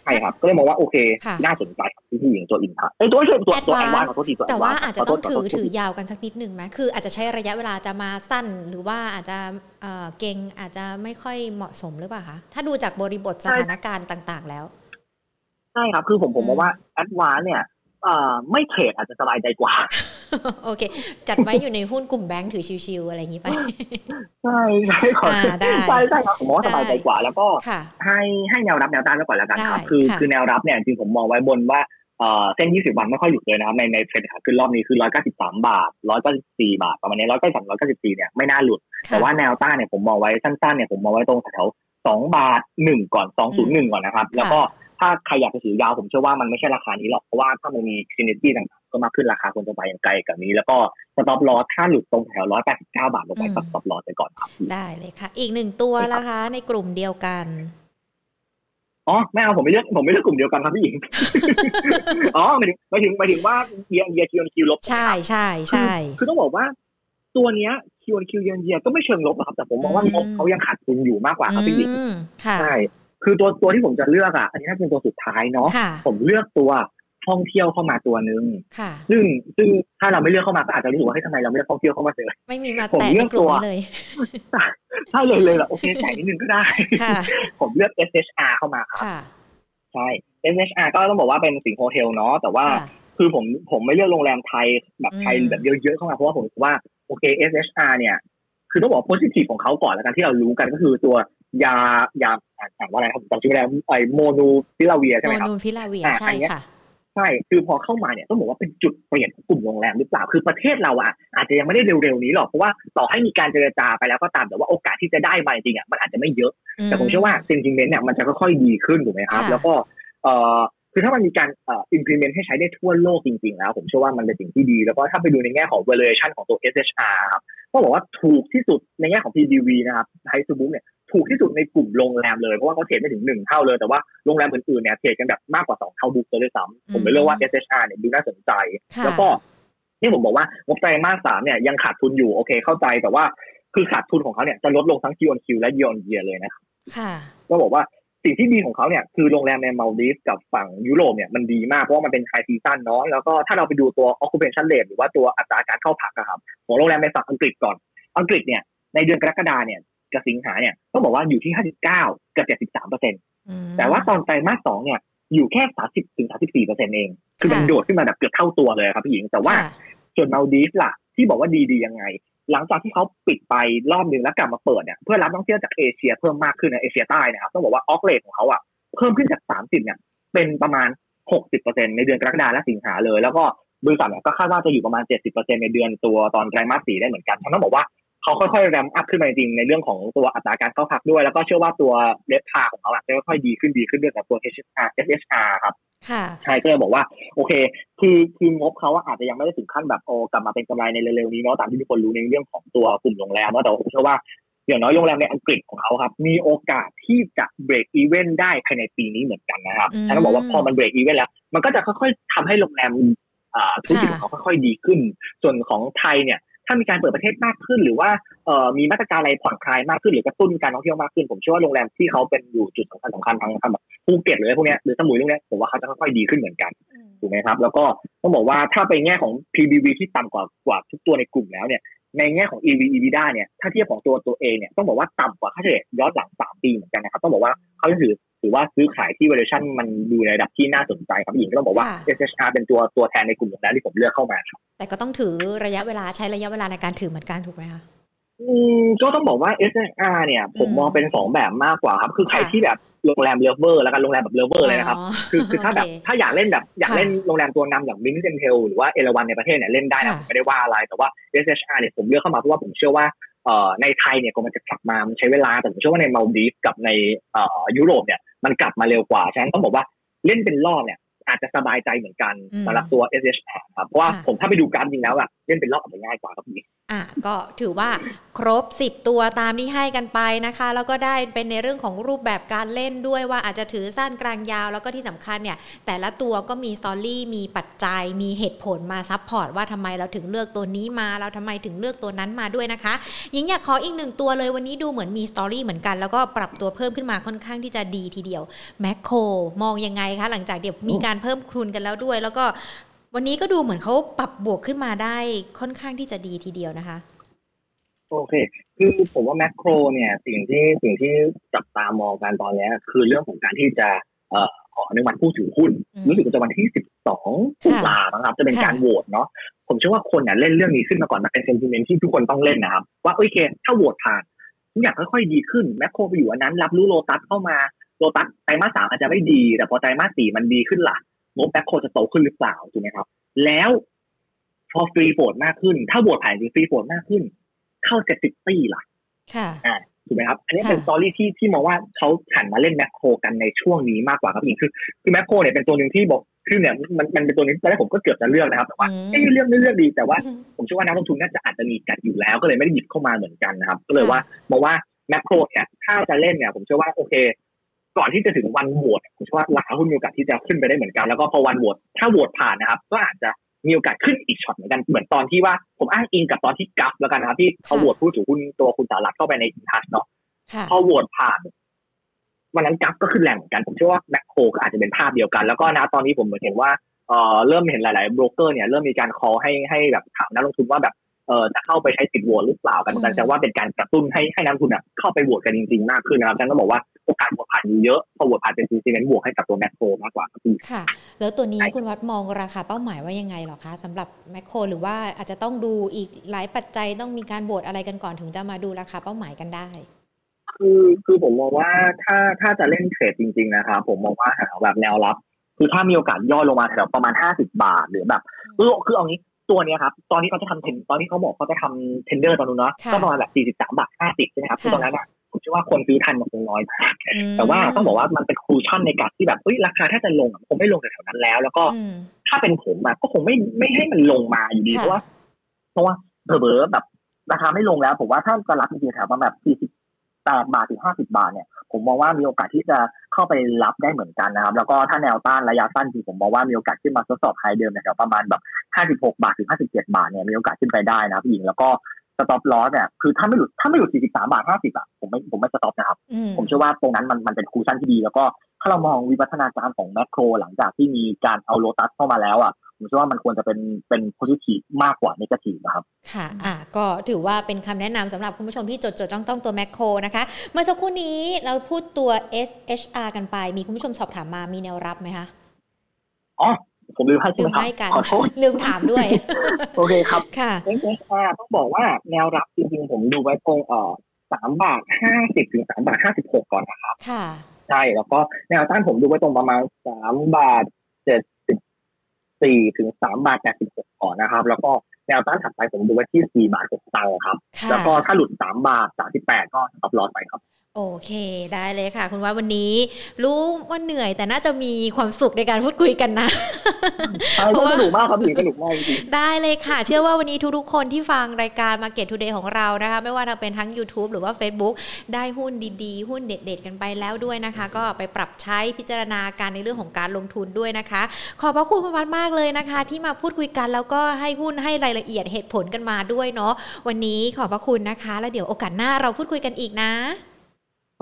ใช่ครับก็เลยมองว่าโอเคน่าสนใจที่อย่างตัว in-touch ไอ้ตัวช่วยตัวตัว Advance ขอโทษทีตัว Advance แต่ว่าอาจจะต้องถือถือยาวกันสักนิดนึงไหมคืออาจจะใช้ระยะเวลาจะมาสั้นหรือว่าอาจจะเก่งอาจจะไม่ค่อยเหมาะสมหรือเปล่าคะถ้าดูจากบริบทสถานการณ์ต่างๆแล้วใช่ครับคือผมผมมองว่า Advance เนี่ยไม่เทรดอาจจะสบายใจกว่าโอเคจัดไว้อยู่ในหุ้นกลุ่มแบงค์ถือชิวๆอะไรอย่างนี้ไปใช่ใช่ขอได้ใช่ใช่ครับผมว่าสบายใจกว่าแล้วก็ให้ให้แนวรับแนวต้านไว้ก่อนแล้วกันครับคือคือแนวรับเนี่ยจริงผมมองไว้บนว่าเส้นยี่สิบวันไม่ค่อยหยุดเลยนะครับในในเทรนด์ขาขึ้นรอบนี้คือหนึ่งร้อยเก้าสิบสามบาทหนึ่งร้อยเก้าสิบสี่บาทประมาณนี้หนึ่งร้อยเก้าสิบสาม หนึ่งร้อยเก้าสิบสี่เนี่ยไม่น่าหลุดแต่ว่าแนวต้านเนี่ยผมมองไว้สั้นๆเนี่ยผมมองไว้ตรงแถวสองบาทหนึ่งก่อนสองร้อยหนึ่งก่อนนะครับแล้วก็ถ้าใครอยากจะถือยาวผมเชื่อว่ามันไม่ใช่ราคานี้หรอกเพราะว่าถ้ามันมีซินเนอร์จี้ต่างๆก็มากขึ้นราคาควรจะไปอย่างไกลกับนี้แล้วก็สต็อปลอสถ้าหลุดตรงแถวหนึ่งร้อยแปดสิบเก้าบาทลงไปก็สต็อปลอสไปก่อนครับได้เลยค่ะอีกหนึ่งตัวล่ะคะในกลุ่มเดียวกันอ๋อไม่เอาผมไม่เลือกผมไม่เลือกกลุ่มเดียวกันครับพี่หญิง อ๋อหมายถึงหมายถึงหมายถึงว่าเยียร์เยียร์คิวคิวลบใช่ใช่ใช่คือต้องบอกว่าตัวเนี้ยคิวคิวเยียร์เยียร์ก็ไม่เชิงลบครับแต่ผมมองว่างบเขายังขาดทุนอยู่มากกว่าครับพี่หญิงใช่คือตัวตัวที่ผมจะเลือกอ่ะอันนี้น่าจะเป็นตัวสุดท้ายเนาะผมเลือกตัวท่องเที่ยวเข้ามาตัวนึงซึ่งซึ่งถ้าเราไม่เลือกเข้ามาก็อาจจะรู้สึกว่าเฮ้ยทำไมเราไม่เลือกท่องเที่ยวเข้ามาเลยไม่มีมาแต่เลือกตัวเลยถ้าเลยเลยแบบโอเคแต่นิดนึงก็ได้ผมเลือก เอส เอช อาร์ เข้ามาครับใช่ เอส เอช อาร์ ก็ต้องบอกว่าเป็นสิงโฮเทลเนาะแต่ว่าคือผมผมไม่เลือกโรงแรมไทยแบบไทยแบบเยอะๆเข้ามาเพราะว่าผมรู้ว่าโอเค เอส เอช อาร์ เนี่ยคือต้องบอกโพสิทีฟของเขาก่อนแล้วกันที่เรารู้กันก็คือตัวยายาอ่านว่าอะไรครับจำชื่อไม่ได้ไอโมนูพิลาเวียใช่ไหมครับโมนูพิลาเวียใช่ค่ะใช่คือพอเข้ามาเนี่ยต้องบอกว่าเป็นจุดเปลี่ยนของกลุ่มโรงแรมหรือเปล่าคือประเทศเราอ่ะอาจจะยังไม่ได้เร็วๆนี้หรอกเพราะว่าต่อให้มีการเจรจาไปแล้วก็ตามแต่ว่าโอกาสที่จะได้มาจริงอ่ะมันอาจจะไม่เยอะแต่ผมเชื่อว่าจริงๆเนี่ยมันจะค่อยๆดีขึ้นถูกไหมครับแล้วก็เอ่อคือถ้ามันมีการเอ่อ implement ให้ใช้ได้ทั่วโลกจริงๆแล้วผมเชื่อว่ามันเป็นสิ่งที่ดีแล้วก็ถ้าไปดูในแง่ของ valuation ของตัว เอส เอช อาร์ ครับก็บอกว่าถูกที่สุดในแง่ของ พี ดี วี นะครับไฮซูบุ๊กเนี่ยถูกที่สุดในกลุ่มโรงแรมเลยเพราะว่าเขาเทรดไม่ถึงหนึ่งเท่าเลยแต่ว่าโรงแรมอื่นๆเนี่ยเทรดกันแบบมากกว่าสองเท่าบุ๊กเลยซ้ำผมเลยเลือกว่า เอส เอช อาร์ เนี่ยดูน่าสนใจแล้วก็นี่ผมบอกว่างบไตรมาสสามเนี่ยยังขาดทุนอยู่โอเคเข้าใจแต่ว่าคือขาดทุนของเขาเนี่ยจะลดลงทั้ง คิว ออน คิว และ Year on Year เลยนะครับค่ะก็บอกว่าสิ่งที่ดีของเขาเนี่ยคือโรงแรมในมัลดีฟกับฝั่งยุโรปเนี่ยมันดีมากเพราะว่ามันเป็นไฮซีซั่นเนาะแล้วก็ถ้าเราไปดูตัว occupation rate หรือว่าตัวอัตราการเข้าพักนะครับของโรงแรมในฝั่งอังกฤษก่อนอังกฤษเนี่ยในเดือนกรกฎาคมเนี่ยกับสิงหาเนี่ยต้องบอกว่าอยู่ที่ห้าสิบเก้ากับ เจ็ดสิบสามเปอร์เซ็นต์ แต่ว่าตอนไตรมาสสองเนี่ยอยู่แค่ สามสิบถึงสามสิบสี่เปอร์เซ็นต์ เองคือมันโดดขึ้นมาแบบเกือบเท่าตัวเลยครับพี่หญิงแต่ว่าส่วนมัลดีฟล่ะที่บอกว่าดีๆยังไงหลังจากที่เขาปิดไปรอบนึงแล้วกลับมาเปิดเนี่ยเพื่อรับนักท่องเที่ยวจากเอเชียเพิ่มมากขึ้นนะเอเชียใต้นะครับต้องบอกว่าออกเลทของเขาอ่ะเพิ่มขึ้นจากสามสิบเนี่ยเป็นประมาณ หกสิบเปอร์เซ็นต์ ในเดือนกรกฎาคมและสิงหาเลยแล้วก็บริษัทเนี่ยก็คาดว่าจะอยู่ประมาณ เจ็ดสิบเปอร์เซ็นต์ ในเดือนตัวตอนไตรมาสสี่ได้เหมือนกันทั้งนั้นบอกว่าเขาค่อยๆแรมอัพขึ้นมาจริงในเรื่องของตัวอัตราการเข้าพักด้วยแล้วก็เชื่อว่าตัวเรทพาของเขาจะค่อยๆดีขึ้นดีขึ้นด้วยกับตัว เอส เอช อาร์ เอส เอช อาร์ ครับค่ะใช่ก็เลยบอกว่าโอเคคือคืองบเขาว่าอาจจะยังไม่ได้ถึงขั้นแบบโอ้กลับมาเป็นกำไรในเร็วๆนี้เนาะตามที่ทุกคนรู้ในเรื่องของตัวกลุ่มโรงแรมเนาะแต่ผมเชื่อว่าอย่างน้อยโรงแรมในอังกฤษของเขาครับมีโอกาสที่จะเบรกอีเวนต์ได้ภายในปีนี้เหมือนกันนะครับฉันก็บอกว่าพอมันเบรกอีเวนต์แล้วมันก็จะค่อยๆทำให้โรงแรมอ่าธุรกิจของเขาค่อยๆดีขึ้นส่วนของไทยเนี่ย ถ้ามีการเปิดประเทศมากขึ้นหรือว่ามีมาตรการอะไรผ่อนคลายมากขึ้นหรือกระตุ้นการท่องเที่ยวมากขึ้นผมเชื่อว่าโรงแรมที่เขาเป็นอยู่จุดสำคัญสำคัญทางแบบภูเก็ตหรือพวกนี้หรือสมุยพวกนี้ผมว่าเขาจะค่อยๆดีขึ้นเหมือนกันถูกไหมครับแล้วก็ต้องบอกว่าถ้าไปแง่ของ พี บี วี ที่ต่ำกว่ากว่าทุกตัวในกลุ่มแล้วเนี่ยในแง่ของ อี วี EBITDA เนี่ยถ้าเทียบของตัวตัวเองเนี่ยต้องบอกว่าต่ำกว่าค่าเฉลี่ยย้อนหลังสามปีเหมือนกันนะครับต้องบอกว่าเขาถือถือว่าซื้อขายที่ valuation มันดูในระดับที่น่าสนใจครับหญิงก็ต้องบอกว่า เอส เอช อาร์ เป็นตัวตัวแทนในกลุ่มของนั้นที่ผมเลือกเข้ามาครับแต่ก็ต้องถือระยะเวลาใช้ระยะเวลาในการถือเหมือนกันถูกไหมคะอืมก็ต้องบอกว่า เอส เอช อาร์ เนี่ยผมมองเป็นสองแบบมากกว่าครับคือใครที่แบบโรงแรมเลเวอร์แล้วกันโรงแรมแบบเลเวอร์เลยนะครับคือคือถ้าแบบถ้าอยากเล่นแบบอยากเล่นโรงแรมตัวนำอย่างมินเทนเทลหรือว่าเอราวันในประเทศเนี่ยเล่นได้นะผมไม่ได้ว่าอะไรแต่ว่า เอส เอช อาร์ เนี่ยผมเลือกเข้ามาเพราะว่าผมเชื่อว่าเอ่อในไทยเนี่ยก็มันจะกลับมามันใช้เวลาแต่ผมเชื่อว่าในมัลดีฟกับในเอ่อยุโรปเนี่ยมันกลับมาเร็วกว่าฉะนั้นต้องบอกว่าเล่นเป็นรอบเนี่ยอาจจะสบายใจเหมือนกันสำหรับตัว เอส เอช อาร์ ครับเพราะว่าผมถ้าไปดูกราฟจริงแล้วอะเล่นเป็นรอบอาจจะง่ายกว่าครับพี่อ่ะก็ถือว่าครบสิบตัวตามที่ให้กันไปนะคะแล้วก็ได้เป็นในเรื่องของรูปแบบการเล่นด้วยว่าอาจจะถือสั้นกลางยาวแล้วก็ที่สำคัญเนี่ยแต่ละตัวก็มีสตอรี่มีปัจจัยมีเหตุผลมาซัพพอร์ตว่าทำไมเราถึงเลือกตัวนี้มาเราทำไมถึงเลือกตัวนั้นมาด้วยนะคะหญิงอยากขออีกหนึ่งตัวเลยวันนี้ดูเหมือนมีสตอรี่เหมือนกันแล้วก็ปรับตัวเพิ่มขึ้นมาค่อนข้างที่จะดีทีเดียวแมคโครมองยังไงคะหลังจากเดี๋ยวมีการเพิ่มทุนกันแล้วด้วยแล้วก็วันนี้ก็ดูเหมือนเขาปรับบวกขึ้นมาได้ค่อนข้างที่จะดีทีเดียวนะคะโอเคคือผมว่าแมคโครเนี่ยสิ่งที่สิ่งที่จับตามองกันตอนนี้คือเรื่องของการที่จะเอ่อขออนุมัติผู้ถือหุ้นรู้สึกว่าวันที่สิบสองตุลาคมนะครับจะเป็นการโหวตเนาะผมเชื่อว่าคนเนี่ยเล่นเรื่องนี้ขึ้นมาก่อนมันเป็นเซนทิเมนต์ที่ทุกคนต้องเล่นนะครับว่าโอเคถ้าโหวตผ่านทุกอย่างค่อยๆดีขึ้นแมคโครไปอยู่อันนั้นรับรู้โลตัสเข้ามาโลตัสไตรมาสสามอาจจะไม่ดีแต่พอไตรมาสสี่มันดีขึ้นล่ะงบแบ็คโคจะโตขึ้นหรือเปล่าถูกไหมครับแล้วพอฟรีโฟลด์มากขึ้นถ้าบวชผ่านจริงฟรีโฟลด์มากขึ้นเข้าเจ็ดสิบปีล่ะค่ะอ่าถูกไหมครับอันนี้เป็นสตอรี่ที่ที่มองว่าเขาหันมาเล่นแบ็คโคกันในช่วงนี้มากกว่าครับจริงคือคือแบ็คโคเนี่ยเป็นตัวนึงที่บอกคือเนี่ยมันมันเป็นตัวนึงตอนแรกผมก็เกือบจะเลือกนะครับแต่ว่าเอ้ยเลือกไม่เลือกดีแต่ว่าผมเชื่อว่านักลงทุนน่าจะอาจจะมีกัดอยู่แล้วก็เลยไม่ได้หยิบเข้ามาเหมือนกันนะครับก็เลยว่ามองว่าแบ็คโคเนี่ยถ้าจะเล่นเนี่ยผมเชื่อว่าโอเคก่อนที่จะถึงวันโหวตผมเชื่อว่าราคาหุ้นมีโอกาสที่จะขึ้นไปได้เหมือนกันแล้วก็พอวันโหวตถ้าโหวตผ่านนะครับก็อาจจะมีโอกาสขึ้นอีกช็อตเหมือนกันเหมือนตอนที่ว่าผมอ้างอิงกับตอนที่กัฟแล้วกันนะครับที่เขาโหวตผู้ถือหุ้นตัวคุณสารัตเข้าไปในอินทัชเนาะพอโหวตผ่านวันนั้นกัฟก็ขึ้นแรงเหมือนกันผมเชื่อว่าแมคโครก็อาจจะเป็นภาพเดียวกันแล้วก็นะตอนนี้ผมเห็นว่าเอ่อเริ่มเห็นหลายๆโบรกเกอร์เนี่ยเริ่มมีการคอลให้ให้แบบถามนักลงทุนว่าแบบเอ่อจะเข้าไปใช้สิทธิ์โหวตหรือเปล่ากันกันจะว่าเป็นการกระตุ้นให้ให้นักลงทุนเข้าไปโหวตกันจริงๆมากขึ้นนะครับฉันก็บอกว่าโอกาสบวกผ่านเยอะพอบวกผ่านเป็นซีซีเมนต์บวกให้กับตัวแมคโครมากกว่าค่ะแล้วตัวนี้คุณวัดมองราคาเป้าหมายว่ายังไงหรอคะสำหรับแมคโครหรือว่าอาจจะต้องดูอีกหลายปัจจัยต้องมีการโหวตอะไรกันก่อนถึงจะมาดูราคาเป้าหมายกันได้คือคือผมมองว่าถ้าถ้าจะเล่นเทรดจริงๆนะคะผมมองว่าหาแบบแนวรับคือถ้ามีโอกาสย่อลงมาแถวประมาณห้าสิบบาทหรือแบบคือคือเอางี้ตัวนี้ครับตอนนี้เขาจะทำเทนตอนนี้เขาบอกเขาจะทำเทนเดอร์ตอนนู้นเนาะก็ประมาณแบบสี่สิบสามบาทห้าสิบใช่ไหมครับคือตอนนั้นอะผมเชื่อว่าคนซื้อทันมันคงน้อยมากแต่ว่าต้องบอกว่ามันเป็นคูชั่นในการที่แบบเฮ้ยราคาถ้าจะลงอ่ะคงไม่ลงแถวนั้นแล้วแล้วก็ถ้าเป็นผมอ่ะก็คงไม่ไม่ให้มันลงมาอยู่ดีเพราะว่าเพราะว่าเผลอๆแบบราคาไม่ลงแล้วผมว่าถ้าจะรับจริงๆแถวประมาณแบบสี่สิบแปดบาทถึงห้าสิบบาทเนี่ยผมมองว่ามีโอกาสที่จะเข้าไปรับได้เหมือนกันนะครับแล้วก็ถ้าแนวต้านระยะสั้นที่ผมมองว่ามีโอกาสขึ้นมาทดสอบไฮเดิมแถวประมาณแบบห้าสิบหกบาทถึงห้าสิบเจ็ดบาทเนี่ยมีโอกาสขึ้นไปได้นะครับพี่หญิงแล้วก็สต็อปลอสเนี่ยคือถ้าไม่หลุดถ้าไม่หลุดสี่สิบสามบาทห้าสิบอ่ะผมไม่ผมไม่สต็อปนะครับผมเชื่อว่าตรงนั้นมันมันเป็นคูชั่นที่ดีแล้วก็ถ้าเรามองวิวัฒนาการของแมคโครหลังจากที่มีการเอาโลตัสเข้ามาแล้วอ่ะผมเชื่อว่ามันควรจะเป็นเป็นโพซิทีฟมากกว่าเนกาทีฟนะครับค่ะอ่ะก็ถือว่าเป็นคำแนะนำสำหรับคุณผู้ชมที่จดๆต้องๆตัวแมคโครนะคะเมื่อสักครู่นี้เราพูดตัว เอส เอช อาร์ กันไปมีคุณผู้ชมสอบถามมามีแนวรับไหมคะอ๋อผมลืมให้ใช่ไหมครับขอโทษลืมถามด้วยโอเคครับค่ะเอสเอชอาร์ต้องบอกว่าแนวรับจริงๆผมดูไว้ตรงเอ่อสามบาทห้าสิบถึงสามบาทห้าสิบหกก่อนนะครับค่ะใช่แล้วก็แนวต้านผมดูไว้ตรงประมาณสามบาทเจ็ดสิบสี่ถึงสามบาทแปดสิบหกก่อนนะครับแล้วก็แนวต้านถัดไปผมดูไว้ที่สี่บาทหกตังค์ครับแล้วก็ถ้าหลุดสามบาทสามสิบแปดก็ตัดลอสไปครับ โอเคได้เลยค่ะคุณว่าวันนี้รู้ว่าเหนื่อยแต่น่าจะมีความสุขในการพูดคุยกันนะเพราะว่าสนุกมากครับพี่สนุกมากจริงได้เลยค่ะเชื่อว่าวันนี้ทุกๆคนที่ฟังรายการ Market Today ของเรานะคะไม่ว่าจะเป็นทั้ง YouTube หรือว่า Facebook ได้หุ้นดีๆหุ้นเด็ดๆกันไปแล้วด้วยนะคะก็ไปปรับใช้พิจารณาการในเรื่องของการลงทุนด้วยนะคะขอบพระคุณคุณวัดมากเลยนะคะที่มาพูดคุยกันแล้วก็ให้หุ้นให้รายละเอียดเหตุผลกันมาด้วยเนาะวันนี้ขอบพระคุณนะคะแล้วเดี๋ยวโอกาสหน้าเราพูดคุยกันอีกนะ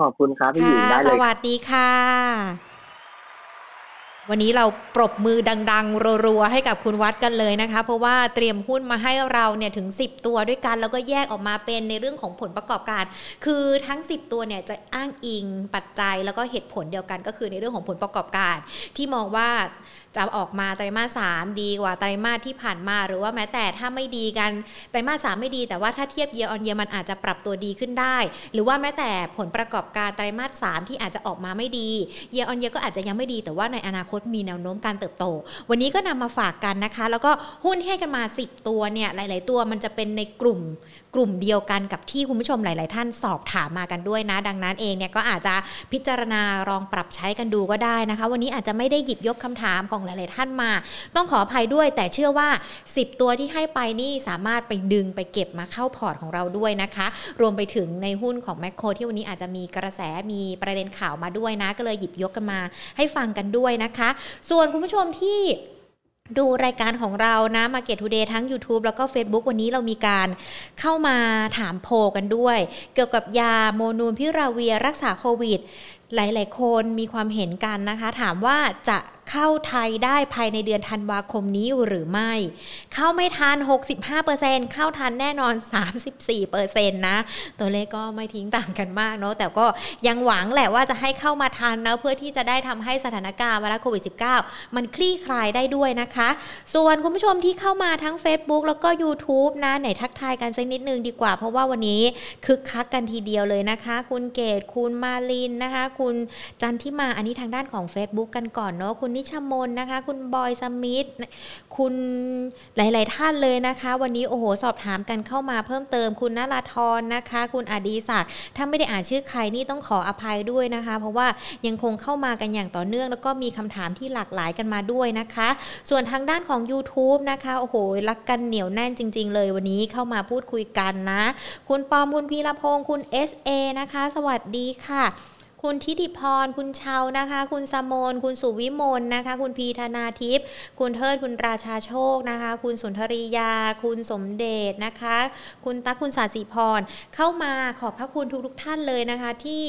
ขอบคุณครับพี่หญิงได้เลยสวัสดีค่ะวันนี้เราปรบมือดังๆรัวๆให้กับคุณวัดกันเลยนะคะเพราะว่าเตรียมหุ้นมาให้เราเนี่ยถึงสิบตัวด้วยกันแล้วก็แยกออกมาเป็นในเรื่องของผลประกอบการคือทั้งสิบตัวเนี่ยจะอ้างอิงปัจจัยแล้วก็เหตุผลเดียวกันก็คือในเรื่องของผลประกอบการที่มองว่าจะออกมาไตรมาสสามดีกว่าไตรมาสที่ผ่านมาหรือว่าแม้แต่ถ้าไม่ดีกันไตรมาสสามไม่ดีแต่ว่าถ้าเทียบ year on year มันอาจจะปรับตัวดีขึ้นได้หรือว่าแม้แต่ผลประกอบการไตรมาสสามที่อาจจะออกมาไม่ดี year on year ก็อาจจะยังไม่ดีแต่ว่าในอนาคตมีแนวโน้มการเติบโตวันนี้ก็นำมาฝากกันนะคะแล้วก็หุ้นให้กันมาสิบตัวเนี่ยหลายๆตัวมันจะเป็นในกลุ่มกลุ่มเดียวกันกับที่คุณผู้ชมหลายๆท่านสอบถามมากันด้วยนะดังนั้นเองเนี่ยก็อาจจะพิจารณาลองปรับใช้กันดูก็ได้นะคะวันนี้อาจจะไม่ได้หยิบยกคำถามของหลายๆท่านมาต้องขออภัยด้วยแต่เชื่อว่าสิบตัวที่ให้ไปนี่สามารถไปดึงไปเก็บมาเข้าพอร์ตของเราด้วยนะคะรวมไปถึงในหุ้นของแมคโครที่วันนี้อาจจะมีกระแสมีประเด็นข่าวมาด้วยนะก็เลยหยิบยกกันมาให้ฟังกันด้วยนะคะส่วนคุณผู้ชมที่ดูรายการของเรานะ Market Today ทั้ง YouTube แล้วก็ Facebook วันนี้เรามีการเข้ามาถามโพลกันด้วยเกี่ยวกับยาโมนูลพิราเวียรักษาโควิดหลายๆคนมีความเห็นกันนะคะถามว่าจะเข้าไทยได้ภายในเดือนธันวาคมนี้หรือไม่เข้าไม่ทัน หกสิบห้าเปอร์เซ็นต์ เข้าทันแน่นอน สามสิบสี่เปอร์เซ็นต์ นะตัวเลขก็ไม่ทิ้งต่างกันมากเนาะแต่ก็ยังหวังแหละว่าจะให้เข้ามาทันนะเพื่อที่จะได้ทำให้สถานการณ์โควิด สิบเก้า มันคลี่คลายได้ด้วยนะคะส่วนคุณผู้ชมที่เข้ามาทั้ง Facebook แล้วก็ YouTube นะไหนทักทายกันสักนิดนึงดีกว่าเพราะว่าวันนี้คึกคักกันทีเดียวเลยนะคะคุณเกศคุณมาลินนะคะคุณจันทิมาอันนี้ทางด้านของ Facebook กันก่อนเนาะคุณนิชมนนะคะคุณบอยสมิธคุณหลายๆท่านเลยนะคะวันนี้โอ้โหสอบถามกันเข้ามาเพิ่มเติมคุณณราธรนะคะคุณอดีศักดิ์ถ้าไม่ได้อ่านชื่อใครนี่ต้องขออภัยด้วยนะคะเพราะว่ายังคงเข้ามากันอย่างต่อเนื่องแล้วก็มีคำถามที่หลากหลายกันมาด้วยนะคะส่วนทางด้านของ YouTube นะคะโอ้โหรักกันเหนียวแน่นจริงๆเลยวันนี้เข้ามาพูดคุยกันนะคุณปอมคุณพีรพงศ์คุณ เอส เอ นะคะสวัสดีค่ะคุณทิติพรคุณเชานะคะคุณสมนคุณสุวิมลนะคะคุณพีธนาทิพย์คุณเทิดคุณราชาโชคนะคะคุณสุนทรียาคุณสมเดชนะคะคุณตั๊กคุณศาสิพรเข้ามาขอบพระคุณทุกทุกท่านเลยนะคะที่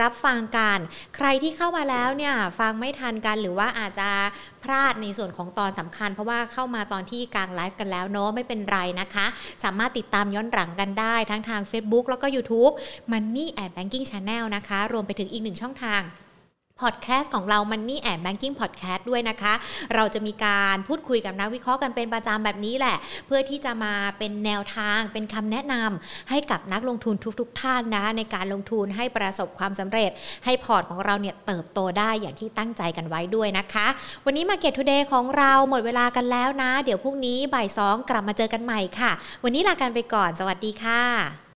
รับฟังกันใครที่เข้ามาแล้วเนี่ยฟังไม่ทันกันหรือว่าอาจจะพลาดในส่วนของตอนสำคัญเพราะว่าเข้ามาตอนที่กลางไลฟ์กันแล้วเนาะไม่เป็นไรนะคะสามารถติดตามย้อนหลังกันได้ทั้งทาง Facebook แล้วก็ YouTube Money and Banking Channel นะคะรวมไปถึงอีกหนึ่งช่องทางพอดแคสต์ของเรา Money and Banking Podcast ด้วยนะคะเราจะมีการพูดคุยกับนักวิเคราะห์กันเป็นประจำแบบนี้แหละเพื่อที่จะมาเป็นแนวทางเป็นคำแนะนำให้กับนักลงทุนทุกๆท่านนะในการลงทุนให้ประสบความสำเร็จให้พอร์ตของเราเนี่ยเติบโตได้อย่างที่ตั้งใจกันไว้ด้วยนะคะวันนี้ Market Today ของเราหมดเวลากันแล้วนะเดี๋ยวพรุ่งนี้บ่ายสองกลับมาเจอกันใหม่ค่ะวันนี้ลากันไปก่อนสวัสดีค่ะ